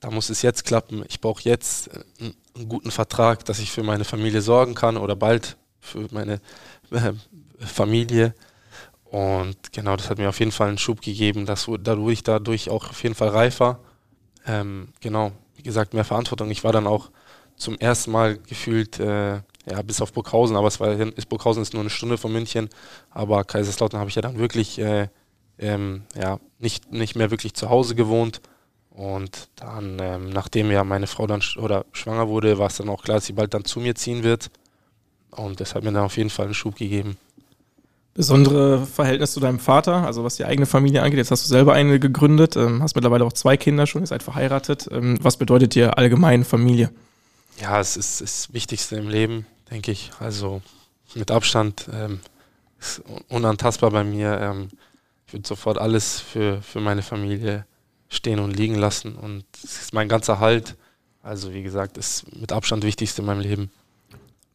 dann muss es jetzt klappen. Ich brauche jetzt einen guten Vertrag, dass ich für meine Familie sorgen kann oder bald für meine Familie. Und genau, das hat mir auf jeden Fall einen Schub gegeben, dass dadurch auch auf jeden Fall reifer. Genau, wie gesagt, mehr Verantwortung. Ich war dann auch zum ersten Mal gefühlt bis auf Burghausen, aber Burghausen ist nur eine Stunde von München, aber Kaiserslautern habe ich ja dann wirklich nicht mehr wirklich zu Hause gewohnt und dann, nachdem ja meine Frau dann schwanger wurde, war es dann auch klar, dass sie bald dann zu mir ziehen wird Und das hat mir dann auf jeden Fall einen Schub gegeben. Besondere Verhältnis zu deinem Vater, also was die eigene Familie angeht. Jetzt hast du selber eine gegründet, hast mittlerweile auch 2 Kinder schon, ihr seid verheiratet. Was bedeutet dir allgemein Familie? Ja, es ist das Wichtigste im Leben, denke ich. Also mit Abstand ist unantastbar bei mir. Ich würde sofort alles für meine Familie stehen und liegen lassen. Und es ist mein ganzer Halt. Also wie gesagt, ist mit Abstand das Wichtigste in meinem Leben.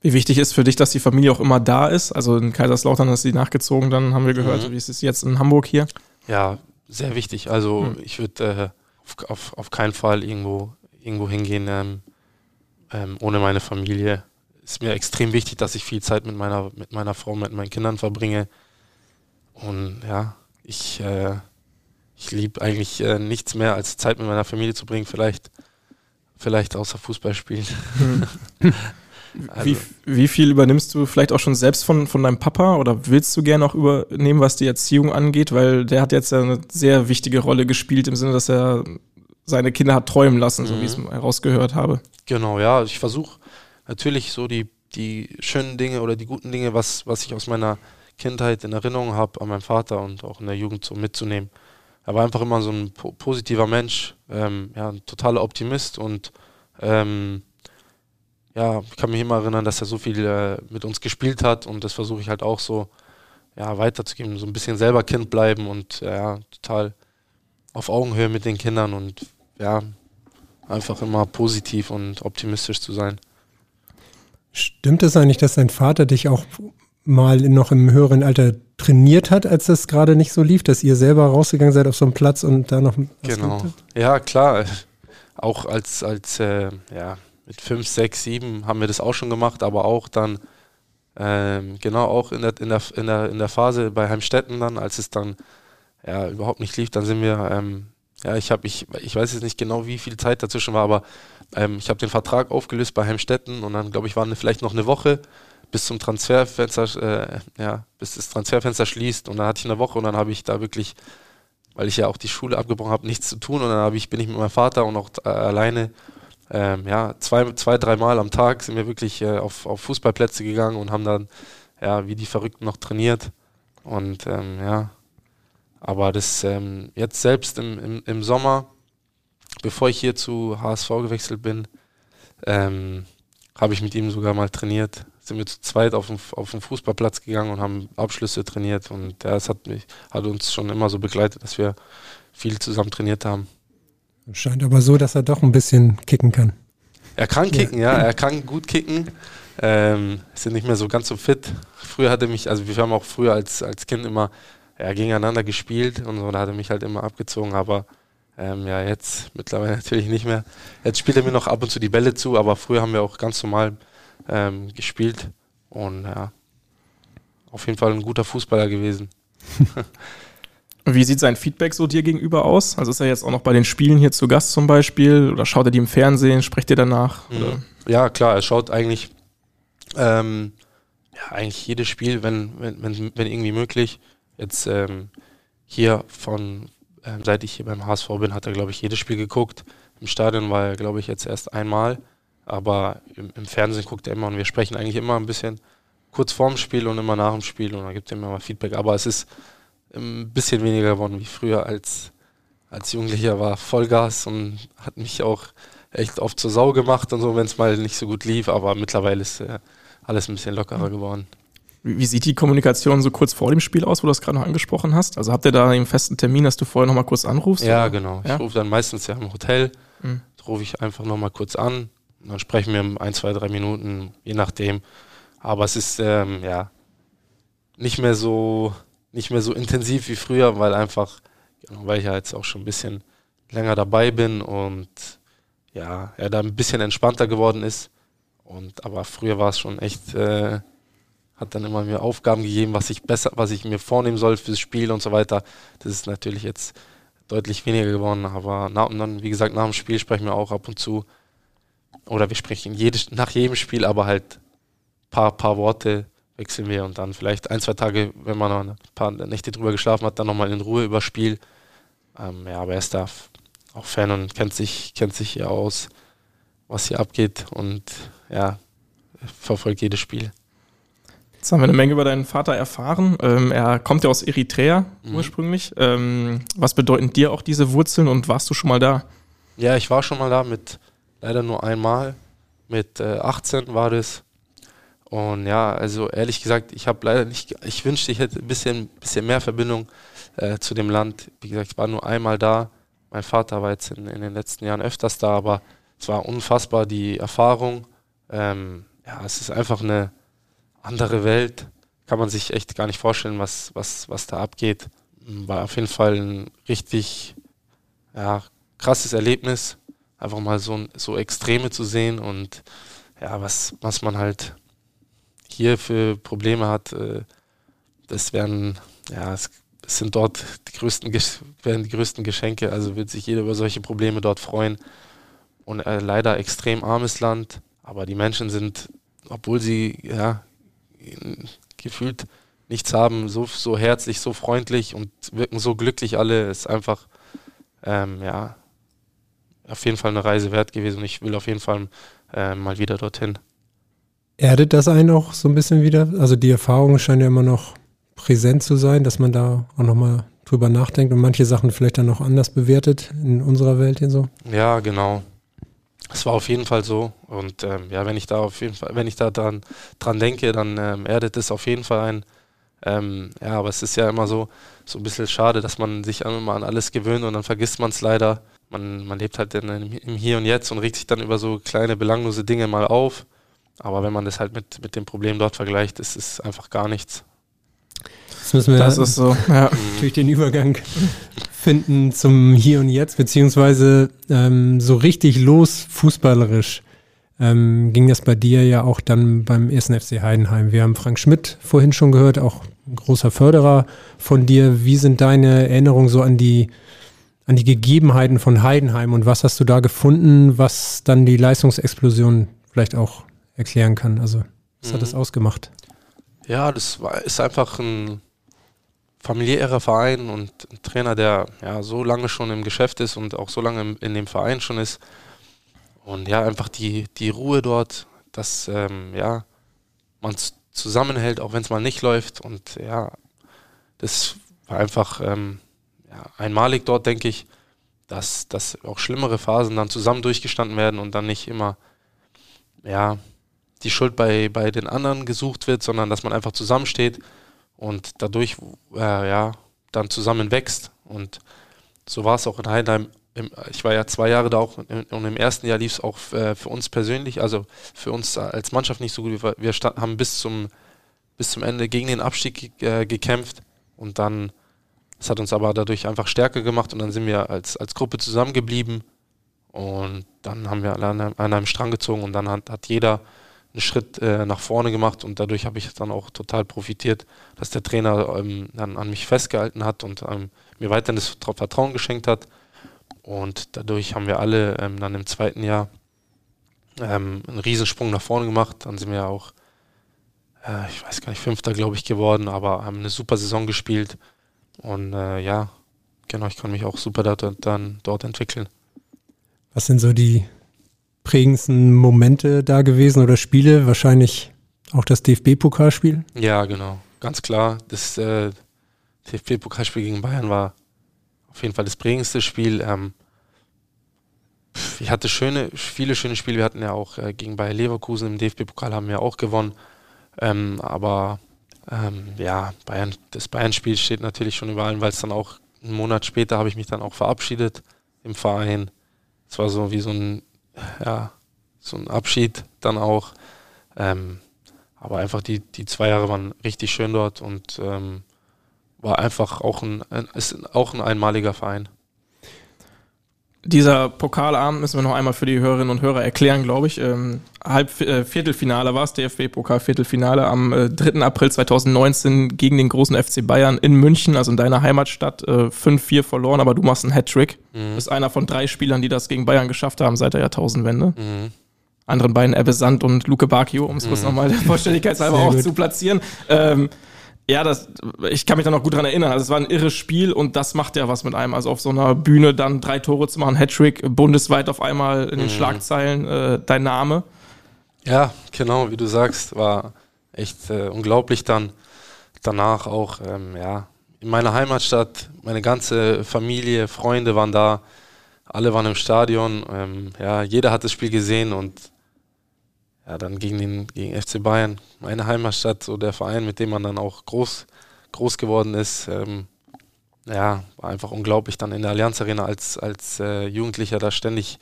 Wie wichtig ist für dich, dass die Familie auch immer da ist? Also in Kaiserslautern ist sie nachgezogen, dann haben wir gehört. Wie ist es jetzt in Hamburg hier? Ja, sehr wichtig. Also ich würde auf keinen Fall irgendwo hingehen ohne meine Familie. Ist mir extrem wichtig, dass ich viel Zeit mit meiner Frau, mit meinen Kindern verbringe. Und ja, ich liebe eigentlich nichts mehr, als Zeit mit meiner Familie zu bringen. Vielleicht außer Fußball spielen. Also. Wie viel übernimmst du vielleicht auch schon selbst von deinem Papa oder willst du gerne auch übernehmen, was die Erziehung angeht? Weil der hat jetzt ja eine sehr wichtige Rolle gespielt im Sinne, dass er seine Kinder hat träumen lassen, so wie ich es herausgehört habe. Genau, ja. Ich versuche natürlich so die schönen Dinge oder die guten Dinge, was ich aus meiner Kindheit in Erinnerung habe, an meinem Vater und auch in der Jugend so mitzunehmen. Er war einfach immer so ein positiver Mensch, ein totaler Optimist und ich kann mich immer erinnern, dass er so viel mit uns gespielt hat und das versuche ich halt auch so weiterzugeben, so ein bisschen selber Kind bleiben und total auf Augenhöhe mit den Kindern und einfach immer positiv und optimistisch zu sein. Stimmt es eigentlich, dass dein Vater dich auch mal noch im höheren Alter trainiert hat, als das gerade nicht so lief, dass ihr selber rausgegangen seid auf so einen Platz und da noch was gemacht habt? Genau, ja klar, auch als mit 5, 6, 7 haben wir das auch schon gemacht, aber auch dann, auch in der Phase bei Heimstetten dann, als es dann überhaupt nicht lief, dann sind wir, ich weiß jetzt nicht genau, wie viel Zeit dazwischen war, aber ich habe den Vertrag aufgelöst bei Heimstetten und dann, glaube ich, waren vielleicht noch eine Woche bis zum Transferfenster, bis das Transferfenster schließt und dann hatte ich eine Woche und dann habe ich da wirklich, weil ich ja auch die Schule abgebrochen habe, nichts zu tun und dann bin ich mit meinem Vater und auch alleine 2-3 Mal am Tag sind wir wirklich auf Fußballplätze gegangen und haben dann wie die Verrückten noch trainiert und aber das jetzt selbst im Sommer, bevor ich hier zu HSV gewechselt bin, habe ich mit ihm sogar mal trainiert, sind wir zu zweit auf den Fußballplatz gegangen und haben Abschlüsse trainiert und das hat uns schon immer so begleitet, dass wir viel zusammen trainiert haben. Scheint aber so, dass er doch ein bisschen kicken kann. Er kann kicken, er kann gut kicken. Ist ja nicht mehr so ganz so fit. Früher hatte mich, also wir haben auch früher als Kind immer gegeneinander gespielt und so, da hat er mich halt immer abgezogen, aber jetzt mittlerweile natürlich nicht mehr. Jetzt spielt er mir noch ab und zu die Bälle zu, aber früher haben wir auch ganz normal gespielt und auf jeden Fall ein guter Fußballer gewesen. Wie sieht sein Feedback so dir gegenüber aus? Also ist er jetzt auch noch bei den Spielen hier zu Gast zum Beispiel oder schaut er die im Fernsehen, sprecht ihr danach? Oder? Ja klar, er schaut eigentlich eigentlich jedes Spiel, wenn irgendwie möglich. Jetzt seit ich hier beim HSV bin, hat er, glaube ich, jedes Spiel geguckt. Im Stadion war er, glaube ich, jetzt erst einmal, aber im Fernsehen guckt er immer und wir sprechen eigentlich immer ein bisschen kurz vorm Spiel und immer nach dem Spiel und dann gibt er immer mal Feedback, aber es ist ein bisschen weniger geworden wie früher als Jugendlicher, war Vollgas und hat mich auch echt oft zur Sau gemacht und so, wenn es mal nicht so gut lief, aber mittlerweile ist alles ein bisschen lockerer geworden. Wie sieht die Kommunikation so kurz vor dem Spiel aus, wo du das gerade noch angesprochen hast? Also habt ihr da einen festen Termin, dass du vorher nochmal kurz anrufst? Ja, oder? Genau. Ich rufe dann meistens im Hotel, rufe ich einfach nochmal kurz an und dann sprechen wir in 1, 2, 3 Minuten, je nachdem. Aber es ist nicht mehr so intensiv wie früher, weil ich ja jetzt auch schon ein bisschen länger dabei bin und er da ein bisschen entspannter geworden ist. Aber früher war es schon echt, hat dann immer mir Aufgaben gegeben, was ich mir vornehmen soll fürs Spiel und so weiter. Das ist natürlich jetzt deutlich weniger geworden, aber dann, wie gesagt, nach dem Spiel sprechen wir auch ab und zu, oder wir sprechen nach jedem Spiel, aber halt paar Worte wechseln wir und dann vielleicht 1, 2 Tage, wenn man noch ein paar Nächte drüber geschlafen hat, dann nochmal in Ruhe über Spiel. Aber er ist da auch Fan und kennt sich hier aus, was hier abgeht und verfolgt jedes Spiel. Jetzt haben wir eine Menge über deinen Vater erfahren. Er kommt ja aus Eritrea ursprünglich. Was bedeuten dir auch diese Wurzeln und warst du schon mal da? Ja, ich war schon mal da, leider nur einmal. Mit 18 war das. Und ja, also ehrlich gesagt, ich wünschte, ich hätte ein bisschen mehr Verbindung zu dem Land. Wie gesagt, ich war nur einmal da. Mein Vater war jetzt in den letzten Jahren öfters da, aber es war unfassbar, die Erfahrung. Es ist einfach eine andere Welt. Kann man sich echt gar nicht vorstellen, was da abgeht. War auf jeden Fall ein richtig krasses Erlebnis, einfach mal so Extreme zu sehen und was man halt hier für Probleme hat. Das sind dort die größten Geschenke. Also wird sich jeder über solche Probleme dort freuen. Und leider extrem armes Land. Aber die Menschen sind, obwohl sie gefühlt nichts haben, so herzlich, so freundlich und wirken so glücklich alle. Ist einfach auf jeden Fall eine Reise wert gewesen. Und ich will auf jeden Fall mal wieder dorthin. Erdet das einen auch so ein bisschen wieder? Also die Erfahrung scheint ja immer noch präsent zu sein, dass man da auch nochmal drüber nachdenkt und manche Sachen vielleicht dann noch anders bewertet in unserer Welt hier so? Ja, genau. Es war auf jeden Fall so und wenn ich da dran denke, dann erdet es auf jeden Fall ein. Aber es ist ja immer so ein bisschen schade, dass man sich immer an alles gewöhnt und dann vergisst man es leider. Man lebt halt im Hier und Jetzt und regt sich dann über so kleine belanglose Dinge mal auf. Aber wenn man das halt mit dem Problem dort vergleicht, ist es einfach gar nichts. Jetzt müssen wir natürlich den Übergang finden zum Hier und Jetzt, beziehungsweise so richtig los fußballerisch ging das bei dir ja auch dann beim 1. FC Heidenheim. Wir haben Frank Schmidt vorhin schon gehört, auch ein großer Förderer von dir. Wie sind deine Erinnerungen so an die Gegebenheiten von Heidenheim und was hast du da gefunden, was dann die Leistungsexplosion vielleicht auch erklären kann? Also was hat das ausgemacht? Ja, ist einfach ein familiärer Verein und ein Trainer, der so lange schon im Geschäft ist und auch so lange in dem Verein schon ist. Und einfach die Ruhe dort, dass man zusammenhält, auch wenn es mal nicht läuft. Und das war einfach einmalig dort, denke ich, dass auch schlimmere Phasen dann zusammen durchgestanden werden und dann nicht immer die Schuld bei den anderen gesucht wird, sondern dass man einfach zusammensteht und dadurch dann zusammen wächst. Und so war es auch in Heidenheim. Ich war ja 2 Jahre da auch und im ersten Jahr lief es auch für uns persönlich, also für uns als Mannschaft nicht so gut. Wir haben bis zum Ende gegen den Abstieg gekämpft und dann, das hat uns aber dadurch einfach stärker gemacht und dann sind wir als Gruppe zusammengeblieben und dann haben wir alle an einem Strang gezogen und dann hat jeder einen Schritt nach vorne gemacht und dadurch habe ich dann auch total profitiert, dass der Trainer dann an mich festgehalten hat und mir weiterhin das Vertrauen geschenkt hat und dadurch haben wir alle dann im zweiten Jahr einen Riesensprung nach vorne gemacht, dann sind wir auch, ich weiß gar nicht, 5. glaube ich geworden, aber haben eine super Saison gespielt und ich kann mich auch super dort entwickeln. Was sind so die prägendsten Momente da gewesen oder Spiele, wahrscheinlich auch das DFB-Pokalspiel? Ja, genau, ganz klar. Das DFB-Pokalspiel gegen Bayern war auf jeden Fall das prägendste Spiel. Ich hatte viele schöne Spiele. Wir hatten ja auch gegen Bayer Leverkusen im DFB-Pokal haben wir auch gewonnen. Das Bayern-Spiel steht natürlich schon über allem, weil es dann auch einen Monat später habe ich mich dann auch verabschiedet im Verein. Es war so wie so ein Abschied dann auch. Aber einfach die 2 Jahre waren richtig schön dort und war einfach auch ein einmaliger Verein. Dieser Pokalabend müssen wir noch einmal für die Hörerinnen und Hörer erklären, glaube ich. Viertelfinale war es, DFB-Pokal-Viertelfinale am 3. April 2019 gegen den großen FC Bayern in München, also in deiner Heimatstadt, 5-4 verloren, aber du machst einen Hattrick. Du bist einer von 3 Spielern, die das gegen Bayern geschafft haben seit der Jahrtausendwende. Anderen beiden Ebbe Sand und Luke Bacchio, um es kurz nochmal der Vollständigkeitshalber auch zu platzieren. Ich kann mich da noch gut dran erinnern. Also es war ein irres Spiel und das macht ja was mit einem. Also auf so einer Bühne dann 3 Tore zu machen, Hattrick, bundesweit auf einmal in den Schlagzeilen, dein Name. Ja, genau, wie du sagst, war echt unglaublich dann. Danach auch, ja, in meiner Heimatstadt, meine ganze Familie, Freunde waren da, alle waren im Stadion, ja, jeder hat das Spiel gesehen und ja, dann gegen FC Bayern, meine Heimatstadt, so der Verein, mit dem man dann auch groß geworden ist, ja, war einfach unglaublich dann in der Allianz Arena als Jugendlicher da ständig,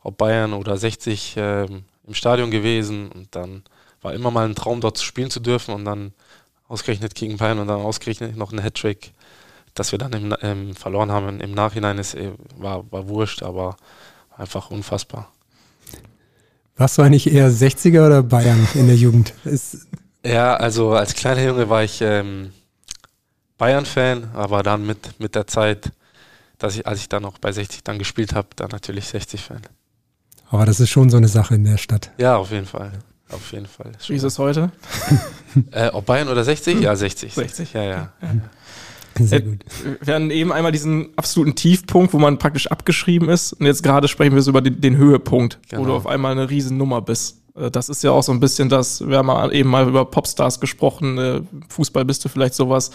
ob Bayern oder 60, im Stadion gewesen und dann war immer mal ein Traum, dort spielen zu dürfen und dann ausgerechnet gegen Bayern und dann ausgerechnet noch ein Hattrick, dass wir dann verloren haben im Nachhinein, war wurscht, aber einfach unfassbar. Warst du eigentlich eher 60er oder Bayern in der Jugend? Ja, also als kleiner Junge war ich Bayern-Fan, aber dann mit der Zeit, als ich dann auch bei 60 dann gespielt habe, dann natürlich 60-Fan. Aber das ist schon so eine Sache in der Stadt. Ja, auf jeden Fall. Auf jeden Fall. Wie ist es heute? Ob Bayern oder 60? Ja, 60. 60, ja. Sehr gut. Wir hatten eben einmal diesen absoluten Tiefpunkt, wo man praktisch abgeschrieben ist. Und jetzt gerade sprechen wir so über den Höhepunkt, genau, wo du auf einmal eine Riesennummer bist. Das ist ja auch so ein bisschen das, wir haben eben mal über Popstars gesprochen, Fußball bist du vielleicht sowas.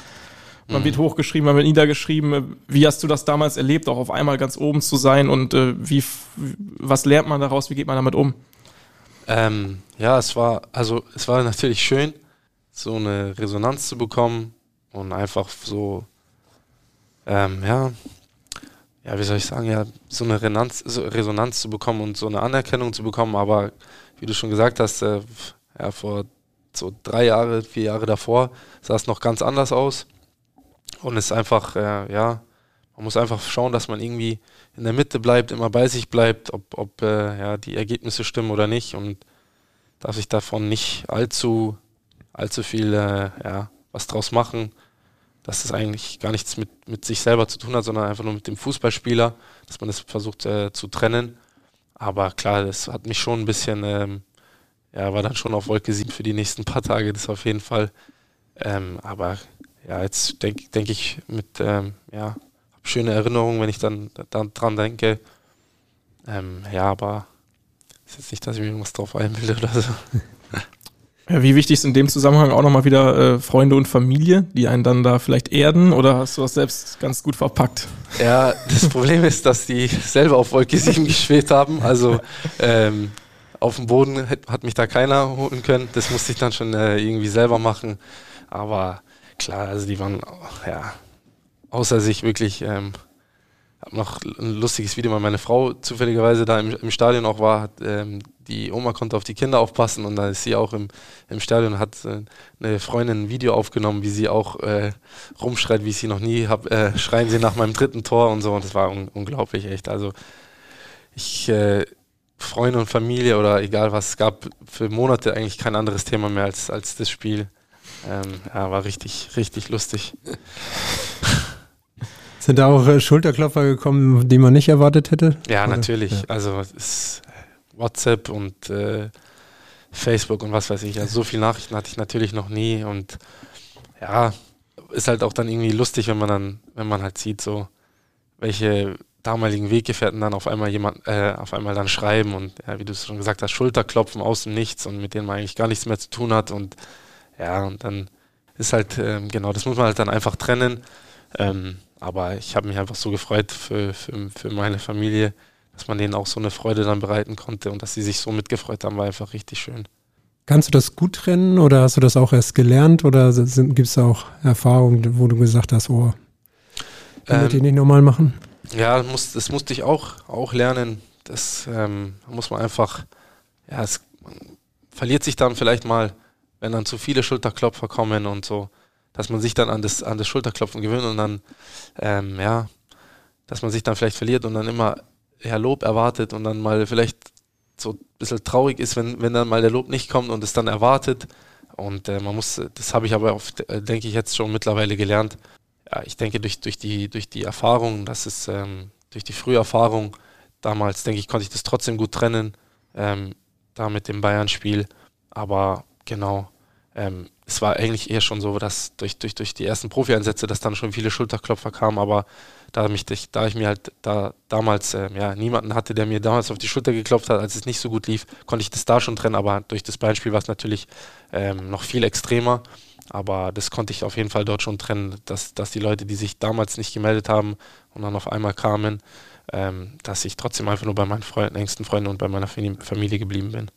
Man wird hochgeschrieben, man wird niedergeschrieben. Wie hast du das damals erlebt, auch auf einmal ganz oben zu sein? Und was lernt man daraus, wie geht man damit um? Ja, es war natürlich schön, so eine Resonanz zu bekommen und einfach so, so eine Resonanz zu bekommen und so eine Anerkennung zu bekommen. Aber wie du schon gesagt hast, ja, vor so 3 Jahre, 4 Jahre davor sah es noch ganz anders aus. Und es ist einfach, man muss einfach schauen, dass man irgendwie in der Mitte bleibt, immer bei sich bleibt, ob die Ergebnisse stimmen oder nicht und darf sich davon nicht allzu viel was draus machen, dass es eigentlich gar nichts mit sich selber zu tun hat, sondern einfach nur mit dem Fußballspieler, dass man das versucht zu trennen. Aber klar, das hat mich schon ein bisschen, war dann schon auf Wolke 7 für die nächsten paar Tage, das auf jeden Fall. Aber ja, jetzt denk ich mit, schöne Erinnerungen, wenn ich dann dran denke. Aber ist jetzt nicht, dass ich mir irgendwas drauf einbilde oder so. Ja, wie wichtig ist in dem Zusammenhang auch nochmal wieder Freunde und Familie, die einen dann da vielleicht erden, oder hast du das selbst ganz gut verpackt? Ja, das Problem ist, dass die selber auf Wolke 7 geschwebt haben. Also auf dem Boden hat mich da keiner holen können. Das musste ich dann schon irgendwie selber machen. Aber klar, also die waren, außer sich wirklich, habe noch ein lustiges Video, weil meine Frau zufälligerweise da im Stadion auch war, die Oma konnte auf die Kinder aufpassen und da ist sie auch im Stadion, hat eine Freundin ein Video aufgenommen, wie sie auch rumschreit, wie ich sie noch nie habe, schreien sie nach meinem 3. Tor und so, und das war unglaublich echt, also Freunde und Familie oder egal was, es gab für Monate eigentlich kein anderes Thema mehr als das Spiel, war richtig, richtig lustig. Sind da auch Schulterklopfer gekommen, die man nicht erwartet hätte? Ja, oder? Natürlich. Ja. Also es WhatsApp und Facebook und was weiß ich. Also so viele Nachrichten hatte ich natürlich noch nie. Und ja, ist halt auch dann irgendwie lustig, wenn man halt sieht, so welche damaligen Weggefährten dann auf einmal dann schreiben und ja, wie du es schon gesagt hast, Schulterklopfen aus dem Nichts und mit denen man eigentlich gar nichts mehr zu tun hat. Und ja, und dann ist halt, das muss man halt dann einfach trennen. Aber ich habe mich einfach so gefreut für meine Familie, dass man denen auch so eine Freude dann bereiten konnte und dass sie sich so mitgefreut haben, war einfach richtig schön. Kannst du das gut trennen oder hast du das auch erst gelernt oder gibt es da auch Erfahrungen, wo du gesagt hast, oh, wollt ihr nicht normal machen? Ja, das musste ich auch lernen. Das muss man einfach, man verliert sich dann vielleicht mal, wenn dann zu viele Schulterklopfer kommen und so, dass man sich dann an das Schulterklopfen gewöhnt und dann, dass man sich dann vielleicht verliert und dann immer Lob erwartet und dann mal vielleicht so ein bisschen traurig ist, wenn dann mal der Lob nicht kommt und es dann erwartet. Und das habe ich aber, denke ich, jetzt schon mittlerweile gelernt. Ja, ich denke, durch die Erfahrung, durch die Früherfahrung damals, denke ich, konnte ich das trotzdem gut trennen, da mit dem Bayern-Spiel. Aber genau, Es war eigentlich eher schon so, dass durch die ersten Profi-Einsätze, dass dann schon viele Schulterklopfer kamen, aber da ich damals niemanden hatte, der mir damals auf die Schulter geklopft hat, als es nicht so gut lief, konnte ich das da schon trennen, aber durch das Beispiel war es natürlich noch viel extremer, aber das konnte ich auf jeden Fall dort schon trennen, dass die Leute, die sich damals nicht gemeldet haben und dann auf einmal kamen, dass ich trotzdem einfach nur bei meinen engsten Freunden und bei meiner Familie geblieben bin.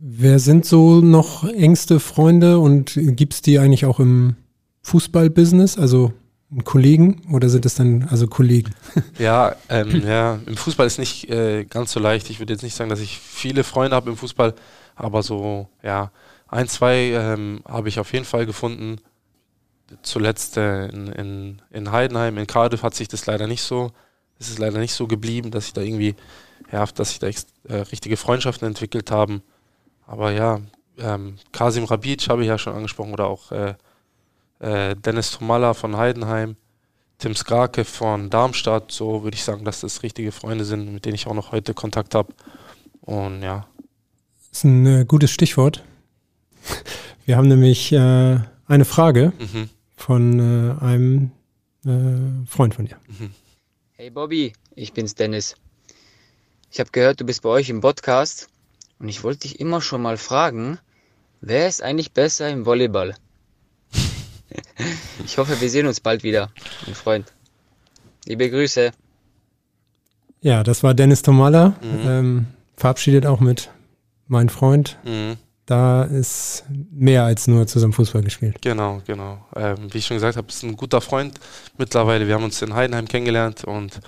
Wer sind so noch engste Freunde und gibt es die eigentlich auch im Fußballbusiness, also Kollegen, oder sind es dann also Kollegen? Ja, im Fußball ist nicht ganz so leicht. Ich würde jetzt nicht sagen, dass ich viele Freunde habe im Fußball, aber so ja, 1, 2 habe ich auf jeden Fall gefunden. Zuletzt in Heidenheim, in Cardiff hat sich das leider nicht so, es ist leider nicht so geblieben, dass ich da irgendwie, ja, dass sich da richtige Freundschaften entwickelt haben. Aber ja, Karim Rabihic habe ich ja schon angesprochen oder auch Dennis Thomalla von Heidenheim, Tim Skarke von Darmstadt, so würde ich sagen, dass das richtige Freunde sind, mit denen ich auch noch heute Kontakt habe. Und ja. Das ist ein gutes Stichwort. Wir haben nämlich eine Frage von einem Freund von dir. Mhm. Hey Bobby, ich bin's Dennis. Ich habe gehört, du bist bei euch im Podcast. Und ich wollte dich immer schon mal fragen, wer ist eigentlich besser im Volleyball? Ich hoffe, wir sehen uns bald wieder, mein Freund. Liebe Grüße. Ja, das war Dennis Thomalla, verabschiedet auch mit mein Freund. Mhm. Da ist mehr als nur zusammen Fußball gespielt. Genau. Wie ich schon gesagt habe, ist ein guter Freund mittlerweile. Wir haben uns in Heidenheim kennengelernt und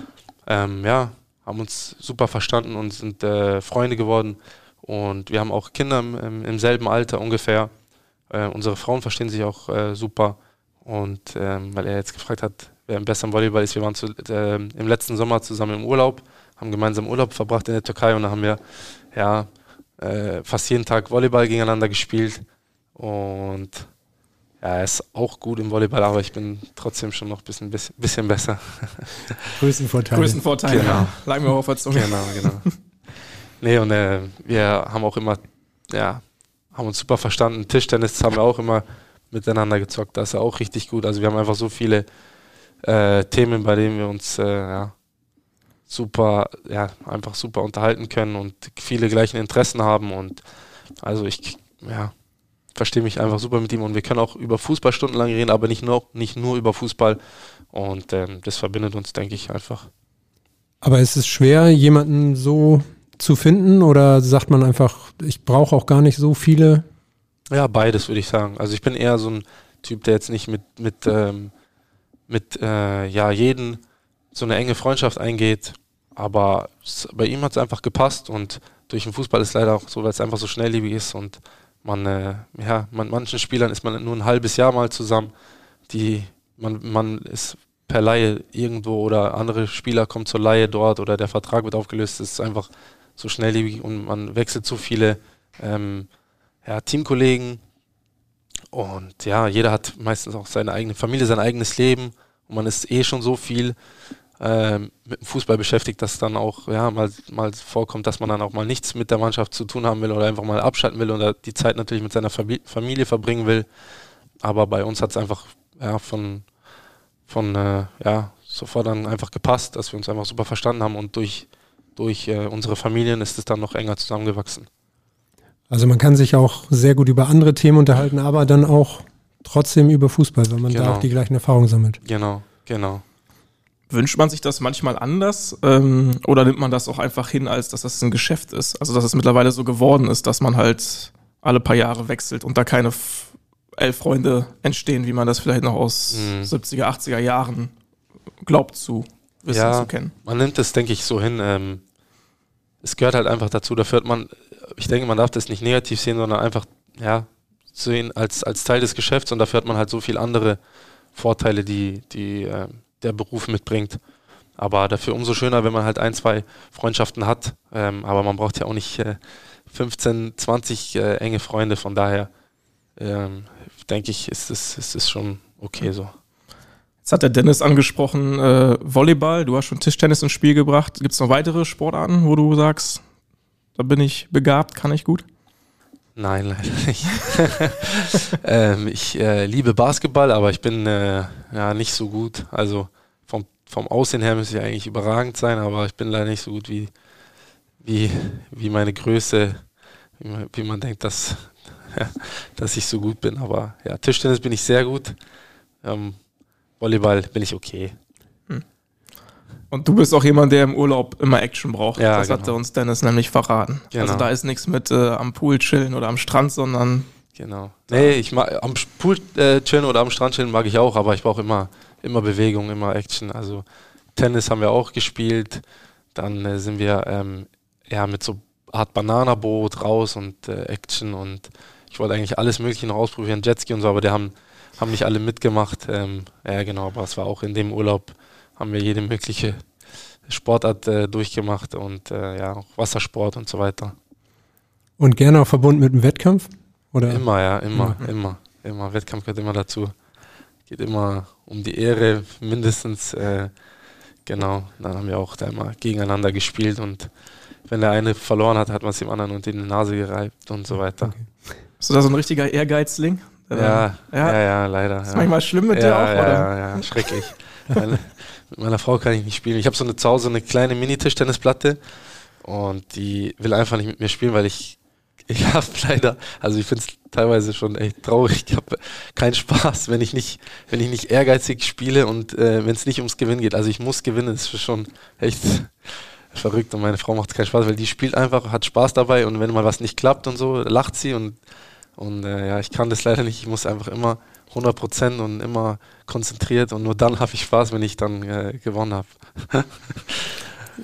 haben uns super verstanden und sind Freunde geworden. Und wir haben auch Kinder im selben Alter ungefähr. Unsere Frauen verstehen sich auch super. Und weil er jetzt gefragt hat, wer am besten im Volleyball ist, wir waren im letzten Sommer zusammen im Urlaub, haben gemeinsam Urlaub verbracht in der Türkei und da haben wir fast jeden Tag Volleyball gegeneinander gespielt. Und ja, er ist auch gut im Volleyball, aber ich bin trotzdem schon noch ein bisschen besser. Größenvorteil, genau. Lang mir auf der Zunge. Genau. Nee, und wir haben auch immer, haben uns super verstanden. Tischtennis haben wir auch immer miteinander gezockt, da ist er auch richtig gut. Also wir haben einfach so viele Themen, bei denen wir uns super unterhalten können und viele gleichen Interessen haben. Und also ich verstehe mich einfach super mit ihm und wir können auch über Fußball stundenlang reden, aber nicht nur über Fußball. Und das verbindet uns, denke ich, einfach. Aber es ist schwer, jemanden so zu finden, oder sagt man einfach, ich brauche auch gar nicht so viele? Ja, beides würde ich sagen. Also ich bin eher so ein Typ, der jetzt nicht mit jeden so eine enge Freundschaft eingeht, aber bei ihm hat es einfach gepasst und durch den Fußball ist leider auch so, weil es einfach so schnelllebig ist und mit manchen Spielern ist man nur ein halbes Jahr mal zusammen, man ist per Laie irgendwo oder andere Spieler kommen zur Laie dort oder der Vertrag wird aufgelöst, es ist einfach so schnelllebig und man wechselt so viele Teamkollegen und ja, jeder hat meistens auch seine eigene Familie, sein eigenes Leben und man ist eh schon so viel mit dem Fußball beschäftigt, dass dann auch mal vorkommt, dass man dann auch mal nichts mit der Mannschaft zu tun haben will oder einfach mal abschalten will oder die Zeit natürlich mit seiner Familie verbringen will, aber bei uns hat es einfach sofort dann einfach gepasst, dass wir uns einfach super verstanden haben und durch unsere Familien ist es dann noch enger zusammengewachsen. Also man kann sich auch sehr gut über andere Themen unterhalten, aber dann auch trotzdem über Fußball, weil man da auch die gleichen Erfahrungen sammelt. Genau. Wünscht man sich das manchmal anders oder nimmt man das auch einfach hin, als dass das ein Geschäft ist? Also dass es mittlerweile so geworden ist, dass man halt alle paar Jahre wechselt und da keine 11 Freunde entstehen, wie man das vielleicht noch aus 70er, 80er Jahren glaubt zu wissen, zu kennen. Man nimmt es, denke ich, so hin, es gehört halt einfach dazu, da führt man, ich denke, man darf das nicht negativ sehen, sondern einfach, sehen als Teil des Geschäfts und dafür hat man halt so viele andere Vorteile, die der Beruf mitbringt. Aber dafür umso schöner, wenn man halt 1, 2 Freundschaften hat, aber man braucht ja auch nicht 15, 20 enge Freunde, von daher denke ich, ist es schon okay so. Jetzt hat der Dennis angesprochen, Volleyball, du hast schon Tischtennis ins Spiel gebracht. Gibt es noch weitere Sportarten, wo du sagst, da bin ich begabt, kann ich gut? Nein, leider nicht. Ich liebe Basketball, aber ich bin nicht so gut. Also vom Aussehen her müsste ich eigentlich überragend sein, aber ich bin leider nicht so gut wie meine Größe, wie man denkt, dass ich so gut bin. Aber ja, Tischtennis bin ich sehr gut. Volleyball bin ich okay. Und du bist auch jemand, der im Urlaub immer Action braucht. Ja, das genau. Hat er uns Dennis nämlich verraten. Genau. Also da ist nichts mit am Pool chillen oder am Strand, sondern... Genau. Nee, ich mag, am Pool chillen oder am Strand chillen mag ich auch, aber ich brauche immer Bewegung, immer Action. Also Tennis haben wir auch gespielt. Dann sind wir eher mit so Art Bananaboot raus und Action. Und ich wollte eigentlich alles Mögliche noch ausprobieren, Jetski und so, aber die haben nicht alle mitgemacht. Genau, aber es war auch in dem Urlaub... haben wir jede mögliche Sportart durchgemacht und auch Wassersport und so weiter. Und gerne auch verbunden mit dem Wettkampf? Oder? Immer. Wettkampf gehört immer dazu. Geht immer um die Ehre, mindestens. Genau, dann haben wir auch da immer gegeneinander gespielt und wenn der eine verloren hat, hat man es dem anderen unter die Nase gereibt und so weiter. Okay. Bist du da so ein richtiger Ehrgeizling? Ja, leider. Ist manchmal schlimm mit dir auch, oder? Ja, schrecklich. Mit meiner Frau kann ich nicht spielen. Ich habe zu Hause eine kleine Mini-Tischtennisplatte und die will einfach nicht mit mir spielen, weil ich habe leider, also ich finde es teilweise schon echt traurig, ich habe keinen Spaß, wenn ich nicht ehrgeizig spiele und wenn es nicht ums Gewinnen geht. Also ich muss gewinnen, das ist schon echt verrückt und meine Frau macht keinen Spaß, weil die spielt einfach, hat Spaß dabei und wenn mal was nicht klappt und so, lacht sie und ich kann das leider nicht, ich muss einfach immer 100% und immer konzentriert und nur dann habe ich Spaß, wenn ich dann gewonnen habe.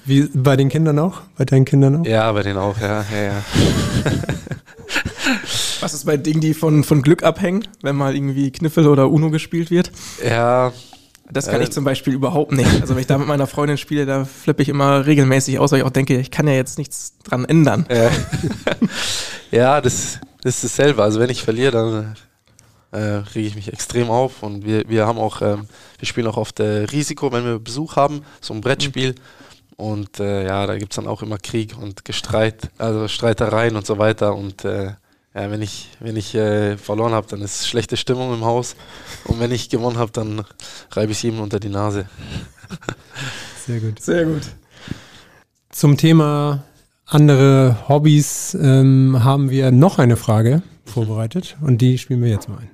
Wie bei den Kindern auch? Bei deinen Kindern auch? Ja, bei denen auch, ja. Was ist bei Dingen, die von Glück abhängen, wenn mal irgendwie Kniffel oder Uno gespielt wird? Ja. Das kann ich zum Beispiel überhaupt nicht. Also wenn ich da mit meiner Freundin spiele, da flippe ich immer regelmäßig aus, weil ich auch denke, ich kann ja jetzt nichts dran ändern. Ja, das ist dasselbe. Also wenn ich verliere, dann rege ich mich extrem auf und wir haben auch, wir spielen auch oft Risiko, wenn wir Besuch haben, so ein Brettspiel und da gibt es dann auch immer Krieg und Gestreit, also Streitereien und so weiter und wenn ich verloren habe, dann ist schlechte Stimmung im Haus und wenn ich gewonnen habe, dann reibe ich es jedem unter die Nase. Sehr gut. Sehr gut. Zum Thema andere Hobbys haben wir noch eine Frage vorbereitet und die spielen wir jetzt mal ein.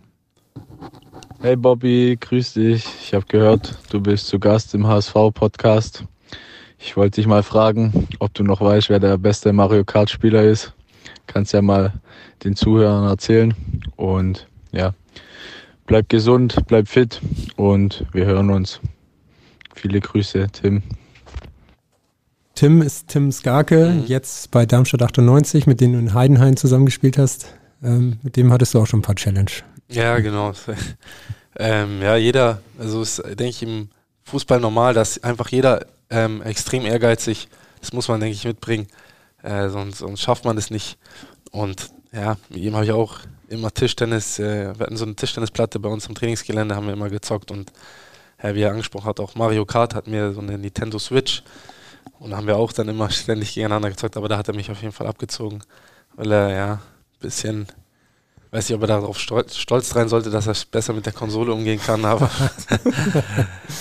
Hey Bobby, grüß dich. Ich habe gehört, du bist zu Gast im HSV-Podcast. Ich wollte dich mal fragen, ob du noch weißt, wer der beste Mario Kart-Spieler ist. Kannst ja mal den Zuhörern erzählen. Und ja, bleib gesund, bleib fit und wir hören uns. Viele Grüße, Tim. Tim ist Tim Skarke, jetzt bei Darmstadt 98, mit dem du in Heidenheim zusammengespielt hast. Mit dem hattest du auch schon ein paar Challenge. Ja, genau. Jeder, also ist, denke ich, im Fußball normal, dass einfach jeder extrem ehrgeizig, das muss man, denke ich, mitbringen, sonst schafft man das nicht. Und ja, mit ihm habe ich auch immer Tischtennis, wir hatten so eine Tischtennisplatte bei uns im Trainingsgelände, haben wir immer gezockt und wie er angesprochen hat, auch Mario Kart hat mir so eine Nintendo Switch und haben wir auch dann immer ständig gegeneinander gezockt, aber da hat er mich auf jeden Fall abgezogen, weil er, bisschen, weiß nicht, ob er darauf stolz sein sollte, dass er besser mit der Konsole umgehen kann, aber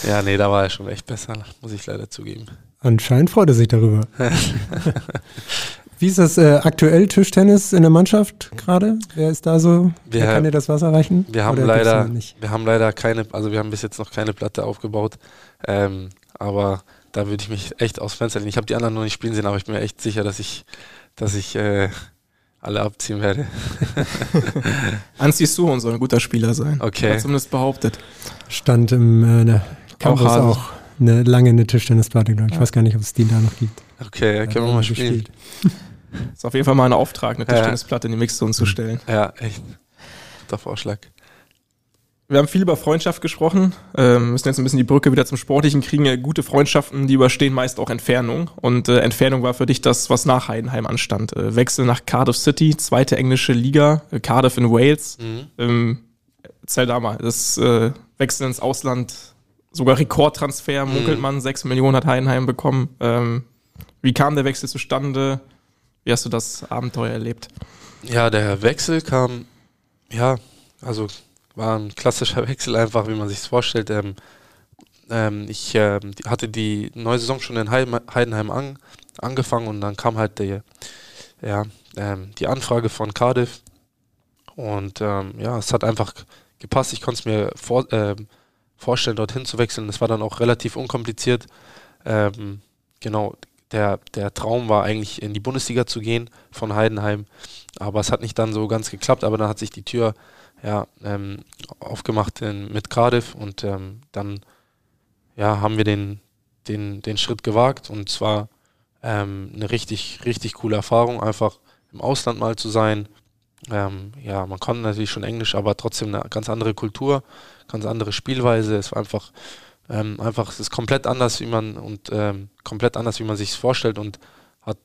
da war er schon echt besser, muss ich leider zugeben. Anscheinend freut er sich darüber. Wie ist das aktuell Tischtennis in der Mannschaft gerade? Wer ist da so? Wer kann dir das Wasser reichen? Wir haben bis jetzt noch keine Platte aufgebaut, aber da würde ich mich echt aufs Fenster legen. Ich habe die anderen noch nicht spielen sehen, aber ich bin mir echt sicher, dass ich alle abziehen werde. Anzi Suhon soll ein guter Spieler sein. Okay. Hat zumindest behauptet. Stand im Campus auch eine lange Tischtennisplatte, glaube ich. Ich weiß gar nicht, ob es die da noch gibt. Okay, können wir mal spielen. Ist auf jeden Fall mal ein Auftrag, eine Tischtennisplatte in die Mixzone zu stellen. Ja, echt. Guter Vorschlag. Wir haben viel über Freundschaft gesprochen, müssen jetzt ein bisschen die Brücke wieder zum Sportlichen kriegen. Gute Freundschaften, die überstehen meist auch Entfernung. Und Entfernung war für dich das, was nach Heidenheim anstand. Wechsel nach Cardiff City, 2. englische Liga, Cardiff in Wales. Erzähl da mal, das Wechsel ins Ausland, sogar Rekordtransfer, munkelt man, 6 Millionen hat Heidenheim bekommen. Wie kam der Wechsel zustande? Wie hast du das Abenteuer erlebt? Ja, der Wechsel kam, ja, also war ein klassischer Wechsel einfach, wie man sich es vorstellt. Ich hatte die neue Saison schon in Heidenheim angefangen und dann kam halt die Anfrage von Cardiff und es hat einfach gepasst. Ich konnte es mir vorstellen, dorthin zu wechseln. Das war dann auch relativ unkompliziert. Der Traum war eigentlich, in die Bundesliga zu gehen von Heidenheim, aber es hat nicht dann so ganz geklappt, aber dann hat sich die Tür aufgemacht mit Cardiff und dann haben wir den Schritt gewagt und es war eine richtig, richtig coole Erfahrung, einfach im Ausland mal zu sein. Man konnte natürlich schon Englisch, aber trotzdem eine ganz andere Kultur, ganz andere Spielweise. Es war einfach, es ist komplett anders, wie man sich es vorstellt und hat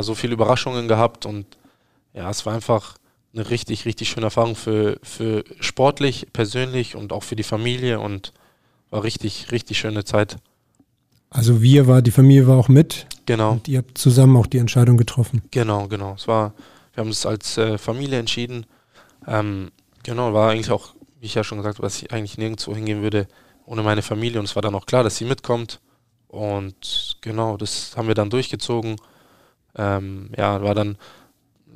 so viele Überraschungen gehabt und ja, es war einfach eine richtig, richtig schöne Erfahrung für sportlich, persönlich und auch für die Familie und war richtig, richtig schöne Zeit. Also die Familie war auch mit. Genau. Und ihr habt zusammen auch die Entscheidung getroffen. Genau. Wir haben es als Familie entschieden. War eigentlich auch, wie ich ja schon gesagt habe, dass ich eigentlich nirgendwo hingehen würde ohne meine Familie. Und es war dann auch klar, dass sie mitkommt. Und genau, das haben wir dann durchgezogen. War dann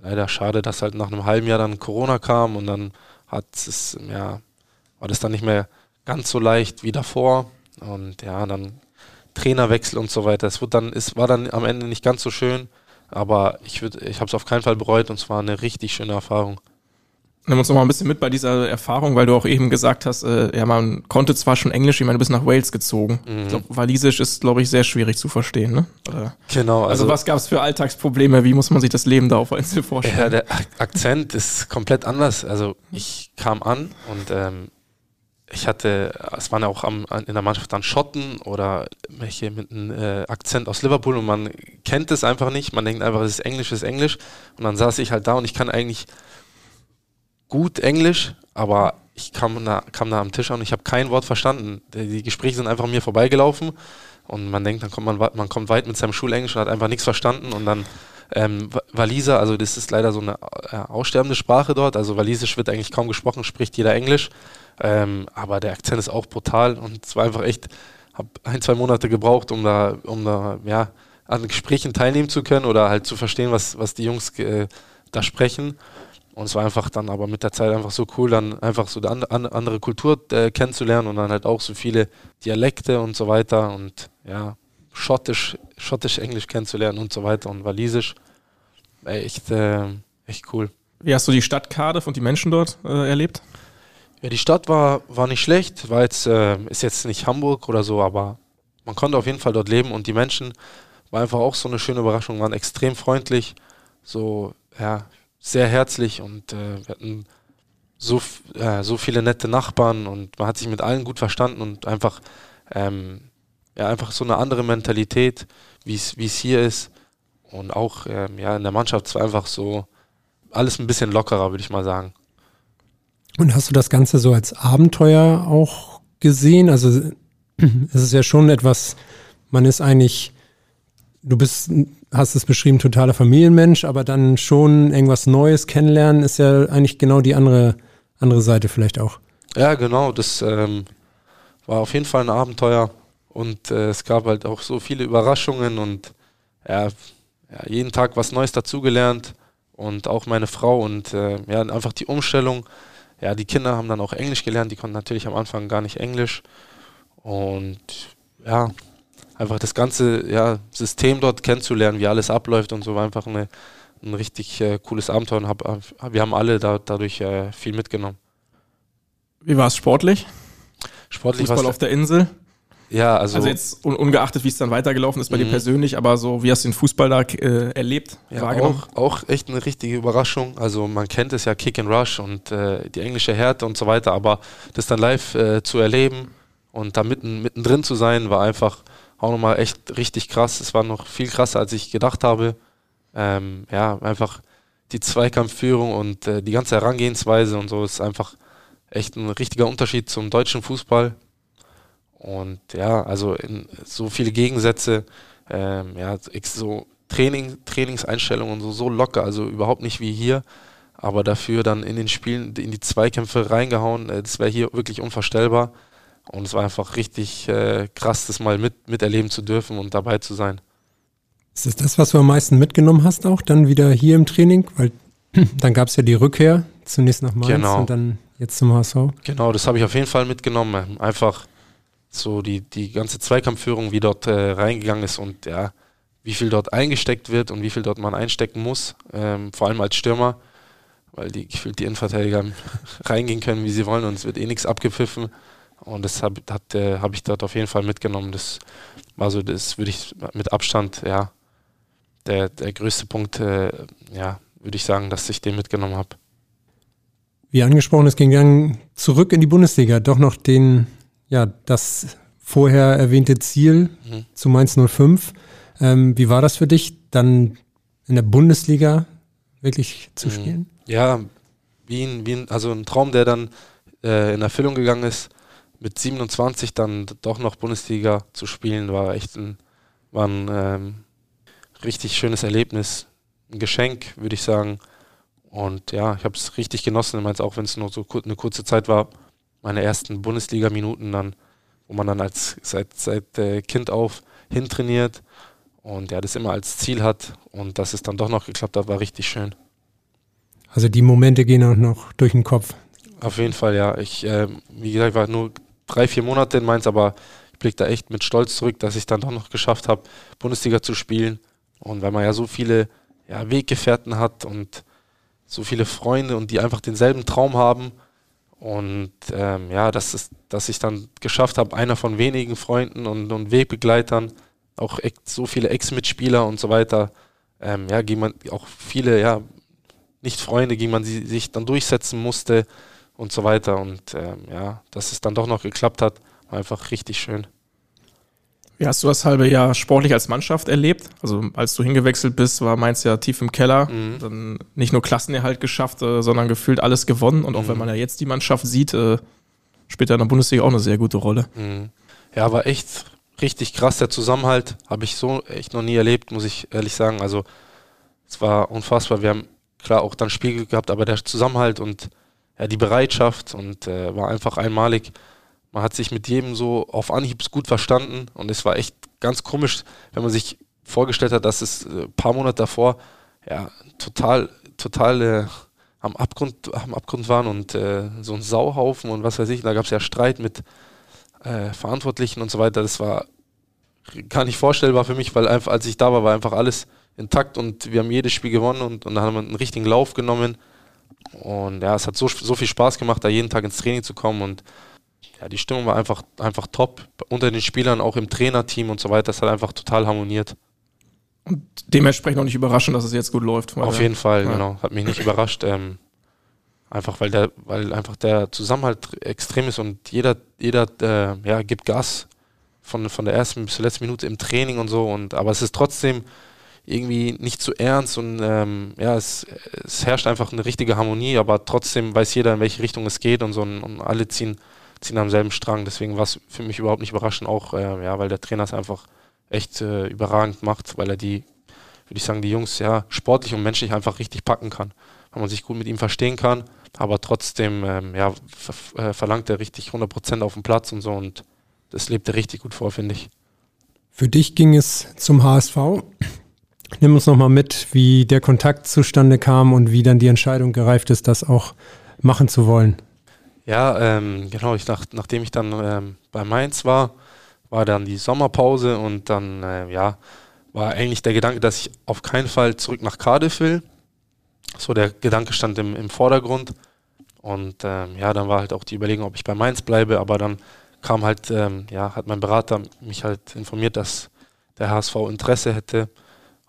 leider schade, dass halt nach einem halben Jahr dann Corona kam und dann war das dann nicht mehr ganz so leicht wie davor. Und ja, dann Trainerwechsel und so weiter. Es war dann am Ende nicht ganz so schön, aber ich habe es auf keinen Fall bereut und es war eine richtig schöne Erfahrung. Nimm uns noch mal ein bisschen mit bei dieser Erfahrung, weil du auch eben gesagt hast, man konnte zwar schon Englisch, ich meine, du bist nach Wales gezogen. Mhm. Ich glaube, Walisisch ist, glaube ich, sehr schwierig zu verstehen, ne? Oder? Genau. Also was gab es für Alltagsprobleme? Wie muss man sich das Leben da auf Insel vorstellen? Ja, der Akzent ist komplett anders. Also ich kam an und es waren ja auch in der Mannschaft dann Schotten oder welche mit einem Akzent aus Liverpool und man kennt es einfach nicht. Man denkt einfach, es ist Englisch, Und dann saß ich halt da und ich kann eigentlich gut Englisch, aber ich kam da am Tisch an und ich habe kein Wort verstanden. Die Gespräche sind einfach mir vorbeigelaufen und man denkt, dann kommt man weit mit seinem Schulenglisch und hat einfach nichts verstanden und dann Waliser, also das ist leider so eine aussterbende Sprache dort, also Walisisch wird eigentlich kaum gesprochen, spricht jeder Englisch, aber der Akzent ist auch brutal und es war einfach echt, habe 1-2 Monate gebraucht, um da an Gesprächen teilnehmen zu können oder halt zu verstehen, was die Jungs da sprechen. Und es war einfach dann aber mit der Zeit einfach so cool, dann einfach so eine andere Kultur kennenzulernen und dann halt auch so viele Dialekte und so weiter und ja, Schottisch-Englisch kennenzulernen und so weiter und Walisisch. Echt cool. Wie hast du die Stadt Cardiff und die Menschen dort erlebt? Ja, die Stadt war nicht schlecht, ist jetzt nicht Hamburg oder so, aber man konnte auf jeden Fall dort leben und die Menschen war einfach auch so eine schöne Überraschung, waren extrem freundlich, so, ja, sehr herzlich und wir hatten so viele nette Nachbarn und man hat sich mit allen gut verstanden und einfach einfach so eine andere Mentalität, wie es hier ist und auch in der Mannschaft war einfach so alles ein bisschen lockerer, würde ich mal sagen. Und hast du das Ganze so als Abenteuer auch gesehen? Also es ist ja schon etwas, man ist eigentlich, hast es beschrieben, totaler Familienmensch, aber dann schon irgendwas Neues kennenlernen, ist ja eigentlich genau die andere Seite vielleicht auch. Ja, genau, das war auf jeden Fall ein Abenteuer und es gab halt auch so viele Überraschungen und jeden Tag was Neues dazugelernt und auch meine Frau und einfach die Umstellung. Ja, die Kinder haben dann auch Englisch gelernt, die konnten natürlich am Anfang gar nicht Englisch und ja, einfach das ganze System dort kennenzulernen, wie alles abläuft und so, war einfach ein richtig cooles Abenteuer und wir haben alle dadurch viel mitgenommen. Wie war es sportlich? Fußball auf der Insel? Ja, also jetzt ungeachtet, wie es dann weitergelaufen ist bei dir persönlich, aber so, wie hast du den Fußball da erlebt, wahrgenommen? Auch echt eine richtige Überraschung. Also man kennt es ja, Kick and Rush und die englische Härte und so weiter, aber das dann live zu erleben und da mittendrin zu sein, war einfach auch nochmal echt richtig krass. Es war noch viel krasser, als ich gedacht habe. Einfach die Zweikampfführung und die ganze Herangehensweise und so ist einfach echt ein richtiger Unterschied zum deutschen Fußball. Und ja, also so viele Gegensätze, so Trainingseinstellungen und so locker, also überhaupt nicht wie hier, aber dafür dann in den Spielen, in die Zweikämpfe reingehauen, das wäre hier wirklich unvorstellbar und es war einfach richtig krass, das mal miterleben zu dürfen und dabei zu sein. Ist das das, was du am meisten mitgenommen hast auch, dann wieder hier im Training? Weil dann gab es ja die Rückkehr zunächst nach Mainz und dann jetzt zum HSV. Genau, das habe ich auf jeden Fall mitgenommen, einfach so die ganze Zweikampfführung, wie dort reingegangen ist und ja, wie viel dort eingesteckt wird und wie viel dort man einstecken muss, vor allem als Stürmer, weil die gefühlt die Innenverteidiger reingehen können, wie sie wollen und es wird eh nichts abgepfiffen und das hab ich dort auf jeden Fall mitgenommen. Das war so, das würde ich mit Abstand, ja, der größte Punkt, ja, würde ich sagen, dass ich den mitgenommen habe. Wie angesprochen, es ging dann zurück in die Bundesliga, doch noch das vorher erwähnte Ziel zu Mainz 05. Wie war das für dich, dann in der Bundesliga wirklich zu spielen? Ja, also ein Traum, der dann in Erfüllung gegangen ist. Mit 27 dann doch noch Bundesliga zu spielen, war ein richtig schönes Erlebnis. Ein Geschenk, würde ich sagen. Und ja, ich habe es richtig genossen, ich meine, auch wenn es nur so eine kurze Zeit war, meine ersten Bundesliga-Minuten dann, wo man dann seit Kind auf hintrainiert und ja, das immer als Ziel hat und dass es dann doch noch geklappt hat, war richtig schön. Also die Momente gehen auch noch durch den Kopf. Auf jeden Fall, ja. Ich, wie gesagt, war nur 3-4 Monate in Mainz, aber ich blicke da echt mit Stolz zurück, dass ich dann doch noch geschafft habe, Bundesliga zu spielen. Und weil man ja so viele Weggefährten hat und so viele Freunde und die einfach denselben Traum haben und dass ich dann geschafft habe, einer von wenigen Freunden und Wegbegleitern, auch so viele Ex-Mitspieler und so weiter, ging man auch viele, nicht Freunde, gegen man sich dann durchsetzen musste und so weiter. Und dass es dann doch noch geklappt hat, war einfach richtig schön. Wie hast du das halbe Jahr sportlich als Mannschaft erlebt? Also als du hingewechselt bist, war Mainz ja tief im Keller. Mhm. Dann nicht nur Klassenerhalt geschafft, sondern gefühlt alles gewonnen. Und auch wenn man ja jetzt die Mannschaft sieht, spielt er in der Bundesliga auch eine sehr gute Rolle. Mhm. Ja, war echt richtig krass, der Zusammenhalt. Habe ich so echt noch nie erlebt, muss ich ehrlich sagen. Also es war unfassbar. Wir haben klar auch dann Spielglück gehabt, aber der Zusammenhalt und ja, die Bereitschaft und war einfach einmalig. Man hat sich mit jedem so auf Anhieb gut verstanden und es war echt ganz komisch, wenn man sich vorgestellt hat, dass es ein paar Monate davor total am Abgrund waren und so ein Sauhaufen und was weiß ich, da gab es ja Streit mit Verantwortlichen und so weiter. Das war gar nicht vorstellbar für mich, weil einfach, als ich da war, war einfach alles intakt und wir haben jedes Spiel gewonnen und dann haben wir einen richtigen Lauf genommen und ja, es hat so viel Spaß gemacht, da jeden Tag ins Training zu kommen und ja, die Stimmung war einfach top, unter den Spielern, auch im Trainerteam und so weiter, das hat einfach total harmoniert. Und dementsprechend auch nicht überraschend, dass es jetzt gut läuft. Auf jeden Fall, ja. Genau, hat mich nicht überrascht, einfach weil der Zusammenhalt extrem ist und jeder gibt Gas von der ersten bis zur letzten Minute im Training und so, und aber es ist trotzdem irgendwie nicht zu ernst und es herrscht einfach eine richtige Harmonie, aber trotzdem weiß jeder, in welche Richtung es geht und so, und alle ziehen am selben Strang, deswegen war es für mich überhaupt nicht überraschend, auch weil der Trainer es einfach echt überragend macht, weil er die Jungs ja sportlich und menschlich einfach richtig packen kann, weil man sich gut mit ihm verstehen kann, aber trotzdem verlangt er richtig 100% auf den Platz und so, und das lebt er richtig gut vor, finde ich. Für dich ging es zum HSV. Nimm uns nochmal mit, wie der Kontakt zustande kam und wie dann die Entscheidung gereift ist, das auch machen zu wollen. Ja, genau. Nachdem ich dann bei Mainz war dann die Sommerpause und dann war eigentlich der Gedanke, dass ich auf keinen Fall zurück nach Cardiff will. So, der Gedanke stand im Vordergrund. Und dann war halt auch die Überlegung, ob ich bei Mainz bleibe. Aber dann kam halt, hat mein Berater mich halt informiert, dass der HSV Interesse hätte.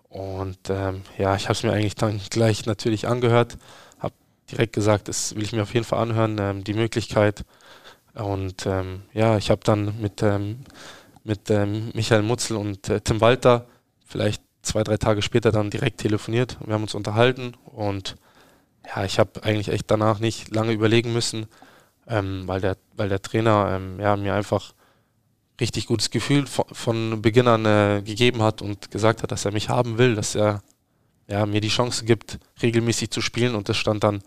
Und ich habe es mir eigentlich dann gleich natürlich angehört, habe direkt gesagt, das will ich mir auf jeden Fall anhören, die Möglichkeit. Und ich habe dann mit Michael Mutzel und Tim Walter vielleicht 2-3 Tage später dann direkt telefoniert. Wir haben uns unterhalten und ja, ich habe eigentlich echt danach nicht lange überlegen müssen, weil der Trainer mir einfach richtig gutes Gefühl von Beginn an gegeben hat und gesagt hat, dass er mich haben will, dass er mir die Chance gibt, regelmäßig zu spielen. Und das stand dann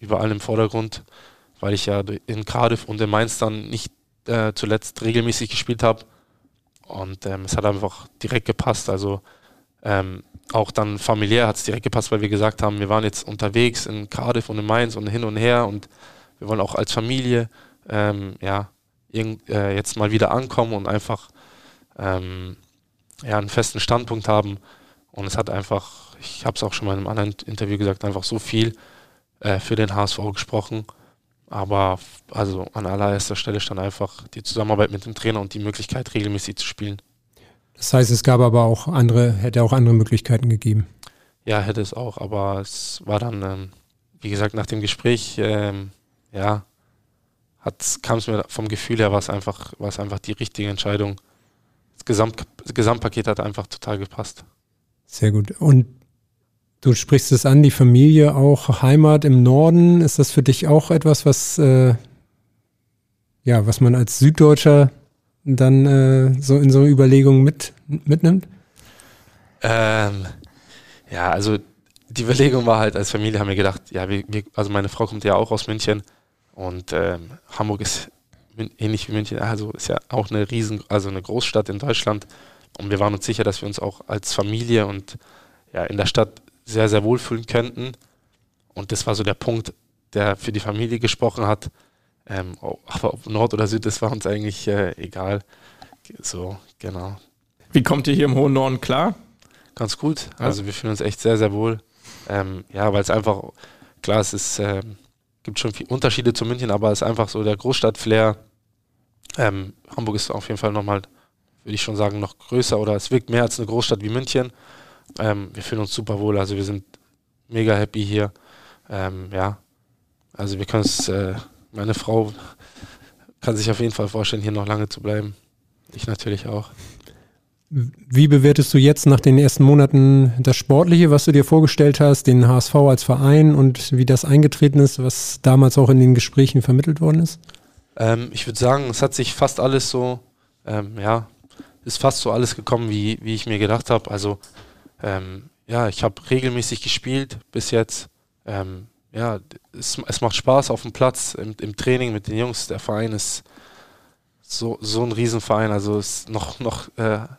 überall im Vordergrund, weil ich ja in Cardiff und in Mainz dann nicht zuletzt regelmäßig gespielt habe. Und es hat einfach direkt gepasst. Also auch dann familiär hat es direkt gepasst, weil wir gesagt haben, wir waren jetzt unterwegs in Cardiff und in Mainz und hin und her und wir wollen auch als Familie jetzt mal wieder ankommen und einfach einen festen Standpunkt haben. Und es hat einfach, ich habe es auch schon mal in einem anderen Interview gesagt, einfach so viel für den HSV gesprochen. Aber also an allererster Stelle stand einfach die Zusammenarbeit mit dem Trainer und die Möglichkeit, regelmäßig zu spielen. Das heißt, es gab aber auch hätte auch andere Möglichkeiten gegeben? Ja, hätte es auch, aber es war dann, wie gesagt, nach dem Gespräch, kam es mir vom Gefühl her, war es einfach die richtige Entscheidung. Das Gesamtpaket hat einfach total gepasst. Sehr gut. Und du sprichst es an, die Familie auch, Heimat im Norden. Ist das für dich auch etwas, was man als Süddeutscher dann so in so Überlegungen mitnimmt? Also die Überlegung war halt, als Familie haben wir gedacht, also meine Frau kommt ja auch aus München und Hamburg ist ähnlich wie München, also ist ja auch eine Großstadt in Deutschland und wir waren uns sicher, dass wir uns auch als Familie und in der Stadt sehr, sehr wohlfühlen könnten. Und das war so der Punkt, der für die Familie gesprochen hat. Aber ob Nord oder Süd, das war uns eigentlich egal. So, genau. Wie kommt ihr hier im hohen Norden klar? Ganz gut. Ja. Also wir fühlen uns echt sehr, sehr wohl. Weil es einfach, klar, es ist, gibt schon viele Unterschiede zu München, aber es ist einfach so der Großstadt-Flair. Hamburg ist auf jeden Fall nochmal, würde ich schon sagen, noch größer oder es wirkt mehr als eine Großstadt wie München. Wir fühlen uns super wohl, also wir sind mega happy hier. Also wir können es, meine Frau kann sich auf jeden Fall vorstellen, hier noch lange zu bleiben. Ich natürlich auch. Wie bewertest du jetzt nach den ersten Monaten das Sportliche, was du dir vorgestellt hast, den HSV als Verein und wie das eingetreten ist, was damals auch in den Gesprächen vermittelt worden ist? Ich würde sagen, es hat sich fast alles so, ist fast so alles gekommen, wie ich mir gedacht habe. Also ich habe regelmäßig gespielt bis jetzt. Es macht Spaß auf dem Platz, im Training mit den Jungs. Der Verein ist so ein Riesenverein. Also ist noch klar,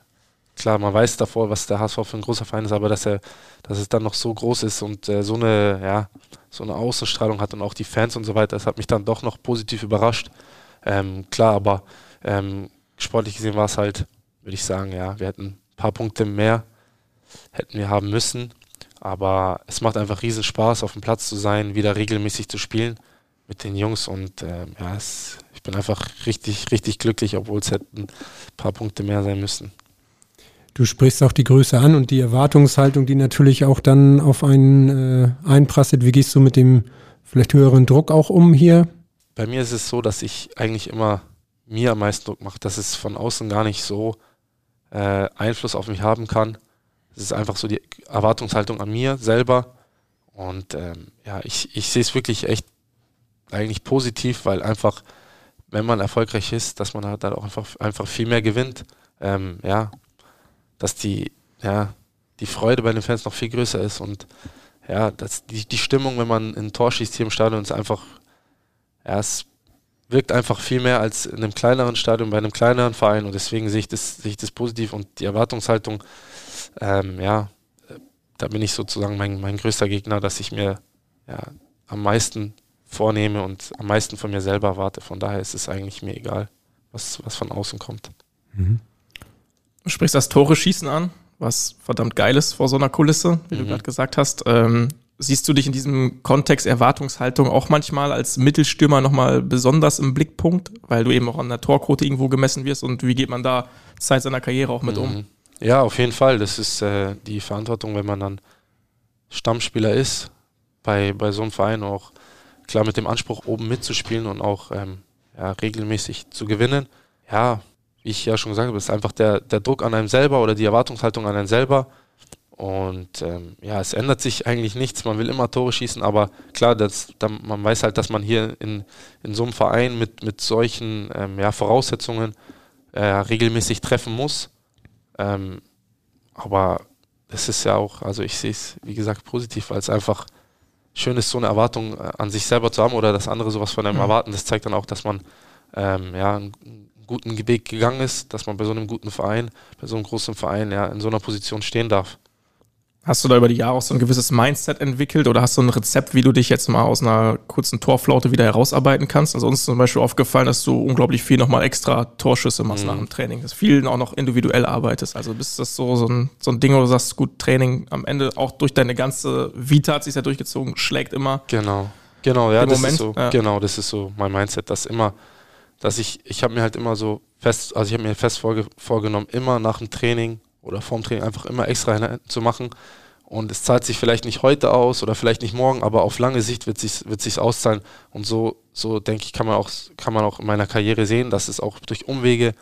man weiß davor, was der HSV für ein großer Verein ist, aber dass es dann noch so groß ist und so eine Außenstrahlung hat und auch die Fans und so weiter, das hat mich dann doch noch positiv überrascht. Sportlich gesehen war es halt, würde ich sagen, wir hätten ein paar Punkte mehr. Hätten wir haben müssen, aber es macht einfach riesen Spaß, auf dem Platz zu sein, wieder regelmäßig zu spielen mit den Jungs und ich bin einfach richtig, richtig glücklich, obwohl es hätten ein paar Punkte mehr sein müssen. Du sprichst auch die Größe an und die Erwartungshaltung, die natürlich auch dann auf einen einprasselt. Wie gehst du mit dem vielleicht höheren Druck auch um hier? Bei mir ist es so, dass ich eigentlich immer mir am meisten Druck mache, dass es von außen gar nicht so Einfluss auf mich haben kann. Es ist einfach so die Erwartungshaltung an mir selber und ich sehe es wirklich echt eigentlich positiv, weil einfach, wenn man erfolgreich ist, dass man halt dann auch einfach viel mehr gewinnt, dass die Freude bei den Fans noch viel größer ist und dass die Stimmung, wenn man ein Tor schießt hier im Stadion, ist einfach, es wirkt einfach viel mehr als in einem kleineren Stadion, bei einem kleineren Verein und deswegen sehe ich das positiv und die Erwartungshaltung, da bin ich sozusagen mein größter Gegner, dass ich mir am meisten vornehme und am meisten von mir selber erwarte. Von daher ist es eigentlich mir egal, was von außen kommt. Mhm. Du sprichst das Tore-Schießen an, was verdammt geil ist vor so einer Kulisse, wie du gerade gesagt hast. Siehst du dich in diesem Kontext Erwartungshaltung auch manchmal als Mittelstürmer nochmal besonders im Blickpunkt, weil du eben auch an der Torquote irgendwo gemessen wirst und wie geht man da seit seiner Karriere auch mit um? Ja, auf jeden Fall. Das ist die Verantwortung, wenn man dann Stammspieler ist, bei so einem Verein auch klar mit dem Anspruch, oben mitzuspielen und auch regelmäßig zu gewinnen. Ja, wie ich ja schon gesagt habe, ist einfach der Druck an einem selber oder die Erwartungshaltung an einen selber. Und es ändert sich eigentlich nichts. Man will immer Tore schießen, aber klar, man weiß halt, dass man hier in so einem Verein mit solchen Voraussetzungen regelmäßig treffen muss. Aber das ist ja auch, also ich sehe es, wie gesagt, positiv, weil es einfach schön ist, so eine Erwartung an sich selber zu haben oder dass andere sowas von einem erwarten. Das zeigt dann auch, dass man einen guten Weg gegangen ist, dass man bei so einem guten Verein, bei so einem großen Verein in so einer Position stehen darf. Hast du da über die Jahre auch so ein gewisses Mindset entwickelt oder hast du ein Rezept, wie du dich jetzt mal aus einer kurzen Torflaute wieder herausarbeiten kannst? Also uns ist zum Beispiel aufgefallen, dass du unglaublich viel nochmal extra Torschüsse machst nach dem Training, dass vielen auch noch individuell arbeitest. Also bist das so ein Ding, wo du sagst, gut, Training am Ende auch durch deine ganze Vita hat sich ja durchgezogen, schlägt immer. Genau, ja, das ist so, ja. Genau, das ist so mein Mindset, dass immer, dass ich habe mir halt immer so fest, also ich habe mir fest vorgenommen, immer nach dem Training oder vorm Training einfach immer extra Einheiten zu machen. Und es zahlt sich vielleicht nicht heute aus oder vielleicht nicht morgen, aber auf lange Sicht wird sich's auszahlen. Und so denke ich, kann man auch in meiner Karriere sehen, dass es auch durch Umwege,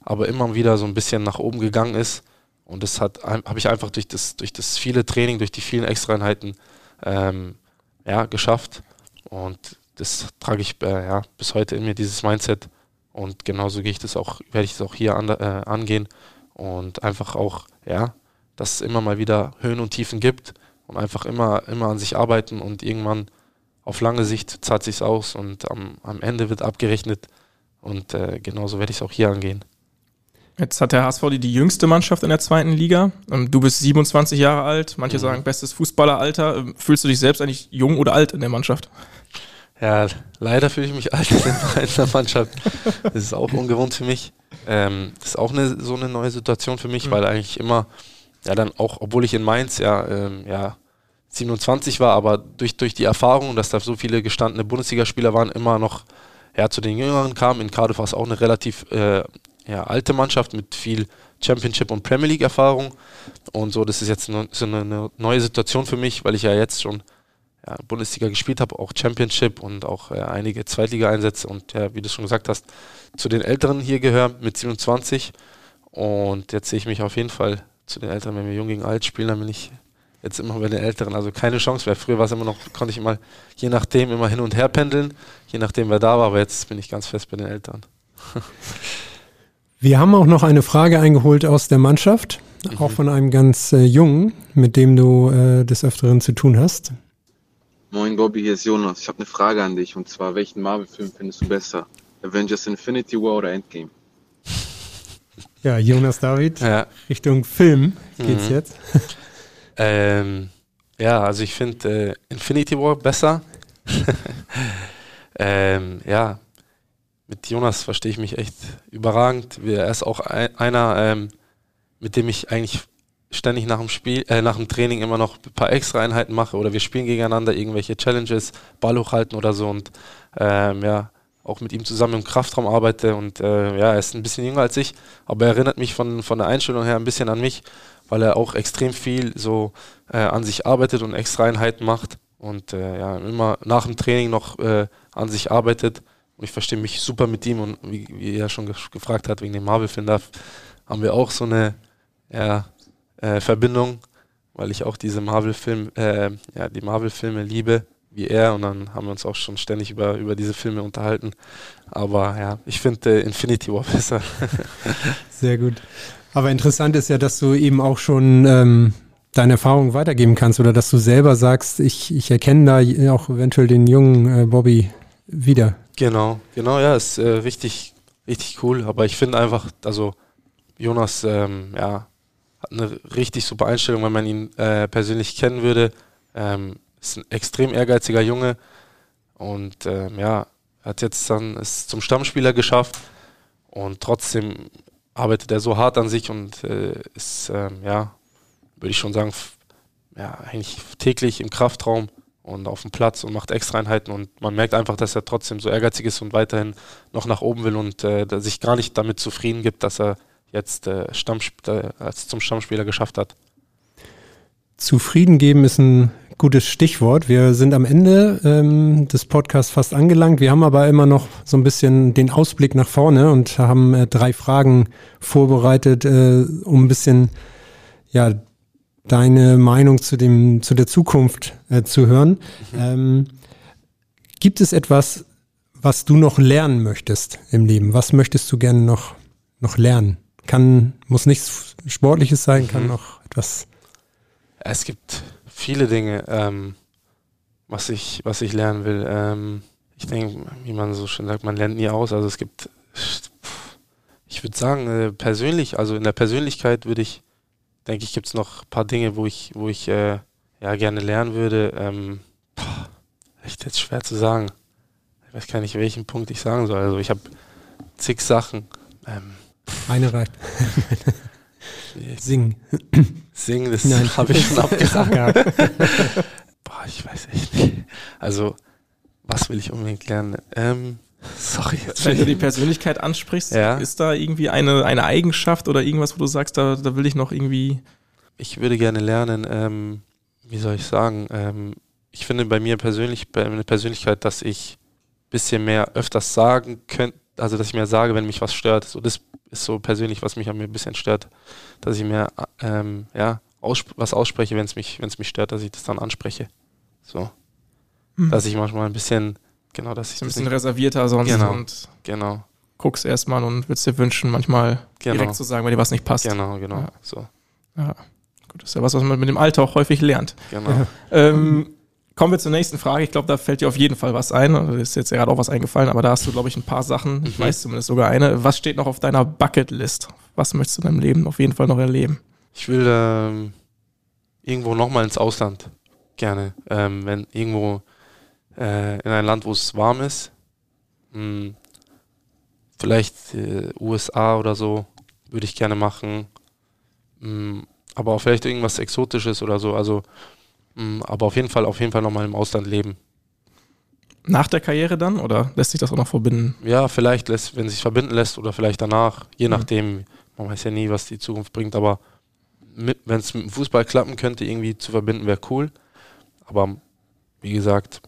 aber immer wieder so ein bisschen nach oben gegangen ist. Und das habe ich einfach durch das viele Training, durch die vielen Extraeinheiten geschafft. Und das trage ich bis heute in mir, dieses Mindset. Und genauso werde ich das auch hier angehen. Und einfach auch, dass es immer mal wieder Höhen und Tiefen gibt und einfach immer an sich arbeiten und irgendwann auf lange Sicht zahlt sich's aus und am Ende wird abgerechnet und genauso werde ich es auch hier angehen. Jetzt hat der HSV die jüngste Mannschaft in der zweiten Liga. Du bist 27 Jahre alt, manche sagen bestes Fußballeralter. Fühlst du dich selbst eigentlich jung oder alt in der Mannschaft? Ja, leider fühle ich mich alt in der Mannschaft. Das ist auch ungewohnt für mich. Das ist auch so eine neue Situation für mich, weil eigentlich immer, dann auch, obwohl ich in Mainz 27 war, aber durch die Erfahrung, dass da so viele gestandene Bundesligaspieler waren, immer noch zu den Jüngeren kam. In Cardiff war es auch eine relativ alte Mannschaft mit viel Championship- und Premier League-Erfahrung. Und so, das ist jetzt so eine neue Situation für mich, weil ich ja jetzt schon Bundesliga gespielt habe, auch Championship und auch einige Zweitliga-Einsätze und wie du schon gesagt hast, zu den Älteren hier gehöre mit 27 und jetzt sehe ich mich auf jeden Fall zu den Älteren, wenn wir jung gegen alt spielen, dann bin ich jetzt immer bei den Älteren, also keine Chance mehr. Früher war es immer noch, konnte ich immer, je nachdem, immer hin und her pendeln, je nachdem wer da war, aber jetzt bin ich ganz fest bei den Älteren. Wir haben auch noch eine Frage eingeholt aus der Mannschaft, auch von einem ganz Jungen, mit dem du des Öfteren zu tun hast. Moin Bobby, hier ist Jonas. Ich habe eine Frage an dich und zwar, welchen Marvel-Film findest du besser? Avengers Infinity War oder Endgame? Ja, Jonas David, Richtung Film geht's jetzt. Also ich finde Infinity War besser. Mit Jonas verstehe ich mich echt überragend. Er ist auch einer, mit dem ich eigentlich ständig nach dem Training immer noch ein paar Extra-Einheiten mache oder wir spielen gegeneinander irgendwelche Challenges, Ball hochhalten oder so und auch mit ihm zusammen im Kraftraum arbeite und er ist ein bisschen jünger als ich, aber er erinnert mich von der Einstellung her ein bisschen an mich, weil er auch extrem viel so an sich arbeitet und Extra-Einheiten macht und immer nach dem Training noch an sich arbeitet und ich verstehe mich super mit ihm und wie er schon gefragt hat, wegen dem Marvel-Film, da haben wir auch so eine Verbindung, weil ich auch die Marvel-Filme liebe, wie er, und dann haben wir uns auch schon ständig über diese Filme unterhalten. Aber ich finde Infinity War besser. Sehr gut. Aber interessant ist ja, dass du eben auch schon deine Erfahrungen weitergeben kannst oder dass du selber sagst, ich erkenne da auch eventuell den jungen Bobby wieder. Genau, ist richtig, richtig cool. Aber ich finde einfach, also Jonas, hat eine richtig super Einstellung, wenn man ihn persönlich kennen würde. Ist ein extrem ehrgeiziger Junge und hat jetzt dann es zum Stammspieler geschafft und trotzdem arbeitet er so hart an sich und ist, würde ich schon sagen, eigentlich täglich im Kraftraum und auf dem Platz und macht Extraeinheiten und man merkt einfach, dass er trotzdem so ehrgeizig ist und weiterhin noch nach oben will und sich gar nicht damit zufrieden gibt, dass er jetzt zum Stammspieler geschafft hat. Zufrieden geben ist ein gutes Stichwort. Wir sind am Ende des Podcasts fast angelangt. Wir haben aber immer noch so ein bisschen den Ausblick nach vorne und haben 3 Fragen vorbereitet, um ein bisschen deine Meinung zu der Zukunft zu hören. Gibt es etwas, was du noch lernen möchtest im Leben? Was möchtest du gerne noch noch lernen. Muss nichts Sportliches sein, kann noch etwas. Es gibt viele Dinge, was ich lernen will. Ich denke, wie man so schön sagt, man lernt nie aus. Also es gibt, ich würde sagen, persönlich, also in der Persönlichkeit denke ich, gibt es noch ein paar Dinge, wo ich gerne lernen würde. Echt jetzt schwer zu sagen. Ich weiß gar nicht, welchen Punkt ich sagen soll. Also ich habe zig Sachen. Eine reicht. Singen. Singen, das habe ich schon abgesagt. Boah, ich weiß echt nicht. Also, was will ich unbedingt lernen? Sorry. Wenn du die Persönlichkeit ansprichst, ist da irgendwie eine Eigenschaft oder irgendwas, wo du sagst, da will ich noch irgendwie... Ich würde gerne lernen, wie soll ich sagen, ich finde bei mir persönlich, bei meiner Persönlichkeit, dass ich ein bisschen mehr öfters sagen könnte, also dass ich mehr sage, wenn mich was stört. So, das ist so persönlich, was mich an mir ein bisschen stört, dass ich mehr was ausspreche, wenn es mich stört, dass ich das dann anspreche. So. Dass ich manchmal ein bisschen, genau, dass ich ein bisschen reservierter sonst und guckst erstmal und würdest dir wünschen, manchmal direkt zu sagen, wenn dir was nicht passt. Genau. Ja. So. Ja. Gut, das ist ja was man mit dem Alter auch häufig lernt. Genau. Ja. Kommen wir zur nächsten Frage. Ich glaube, da fällt dir auf jeden Fall was ein. Da ist jetzt gerade auch was eingefallen, aber da hast du, glaube ich, ein paar Sachen. Ich weiß zumindest sogar eine. Was steht noch auf deiner Bucketlist? Was möchtest du in deinem Leben auf jeden Fall noch erleben? Ich will irgendwo nochmal ins Ausland. Gerne. Wenn irgendwo in ein Land, wo es warm ist. Vielleicht USA oder so. Würde ich gerne machen. Aber auch vielleicht irgendwas Exotisches oder so. Also aber auf jeden Fall nochmal im Ausland leben. Nach der Karriere dann? Oder lässt sich das auch noch verbinden? Ja, vielleicht, wenn es sich verbinden lässt oder vielleicht danach. Je nachdem, man weiß ja nie, was die Zukunft bringt. Aber wenn es mit dem Fußball klappen könnte, irgendwie zu verbinden, wäre cool. Aber wie gesagt,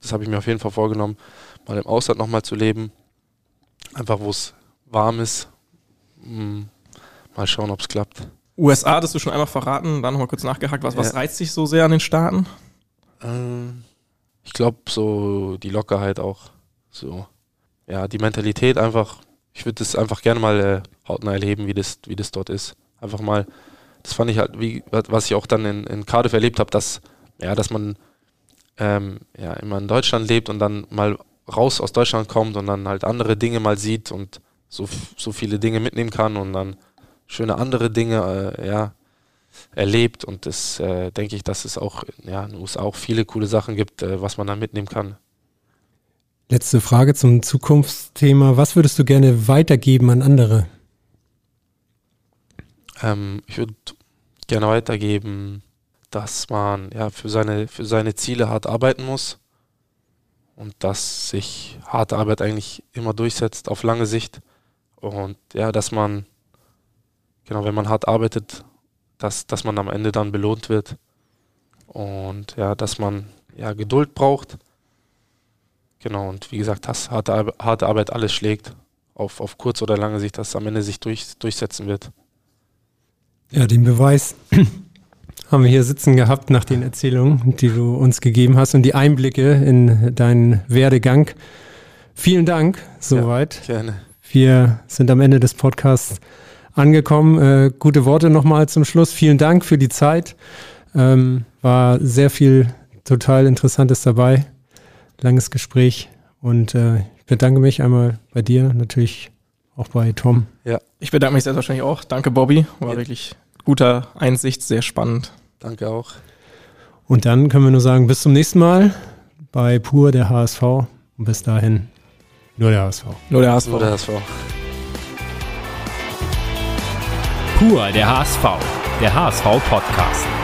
das habe ich mir auf jeden Fall vorgenommen, mal im Ausland nochmal zu leben. Einfach, wo es warm ist. Mal schauen, ob es klappt. USA, hattest du schon einmal verraten, dann nochmal kurz nachgehakt. Was reizt dich so sehr an den Staaten? Ich glaube, so die Lockerheit auch. So. Ja, die Mentalität einfach. Ich würde das einfach gerne mal hautnah erleben, wie das dort ist. Einfach mal, das fand ich halt, was ich auch dann in Cardiff erlebt habe, dass man immer in Deutschland lebt und dann mal raus aus Deutschland kommt und dann halt andere Dinge mal sieht und so viele Dinge mitnehmen kann und dann schöne andere Dinge erlebt und das denke ich, dass es auch in den USA auch viele coole Sachen gibt, was man da mitnehmen kann. Letzte Frage zum Zukunftsthema. Was würdest du gerne weitergeben an andere? Ich würde gerne weitergeben, dass man für seine Ziele hart arbeiten muss und dass sich harte Arbeit eigentlich immer durchsetzt auf lange Sicht und dass man wenn man hart arbeitet, dass man am Ende dann belohnt wird. Und dass man Geduld braucht. Genau, und wie gesagt, dass harte Arbeit alles schlägt. Auf kurz oder lange Sicht, dass es am Ende sich durchsetzen wird. Ja, den Beweis haben wir hier sitzen gehabt nach den Erzählungen, die du uns gegeben hast und die Einblicke in deinen Werdegang. Vielen Dank soweit. Ja, gerne. Wir sind am Ende des Podcasts angekommen. Gute Worte nochmal zum Schluss. Vielen Dank für die Zeit. War sehr viel total Interessantes dabei. Langes Gespräch. Und ich bedanke mich einmal bei dir, natürlich auch bei Tom. Ja. Ich bedanke mich selbstverständlich auch. Danke, Bobby. War wirklich guter Einsicht, sehr spannend. Danke auch. Und dann können wir nur sagen, bis zum nächsten Mal bei Pur der HSV. Und bis dahin nur der HSV. Nur der HSV. Nur der HSV. Pur der HSV, der HSV-Podcast.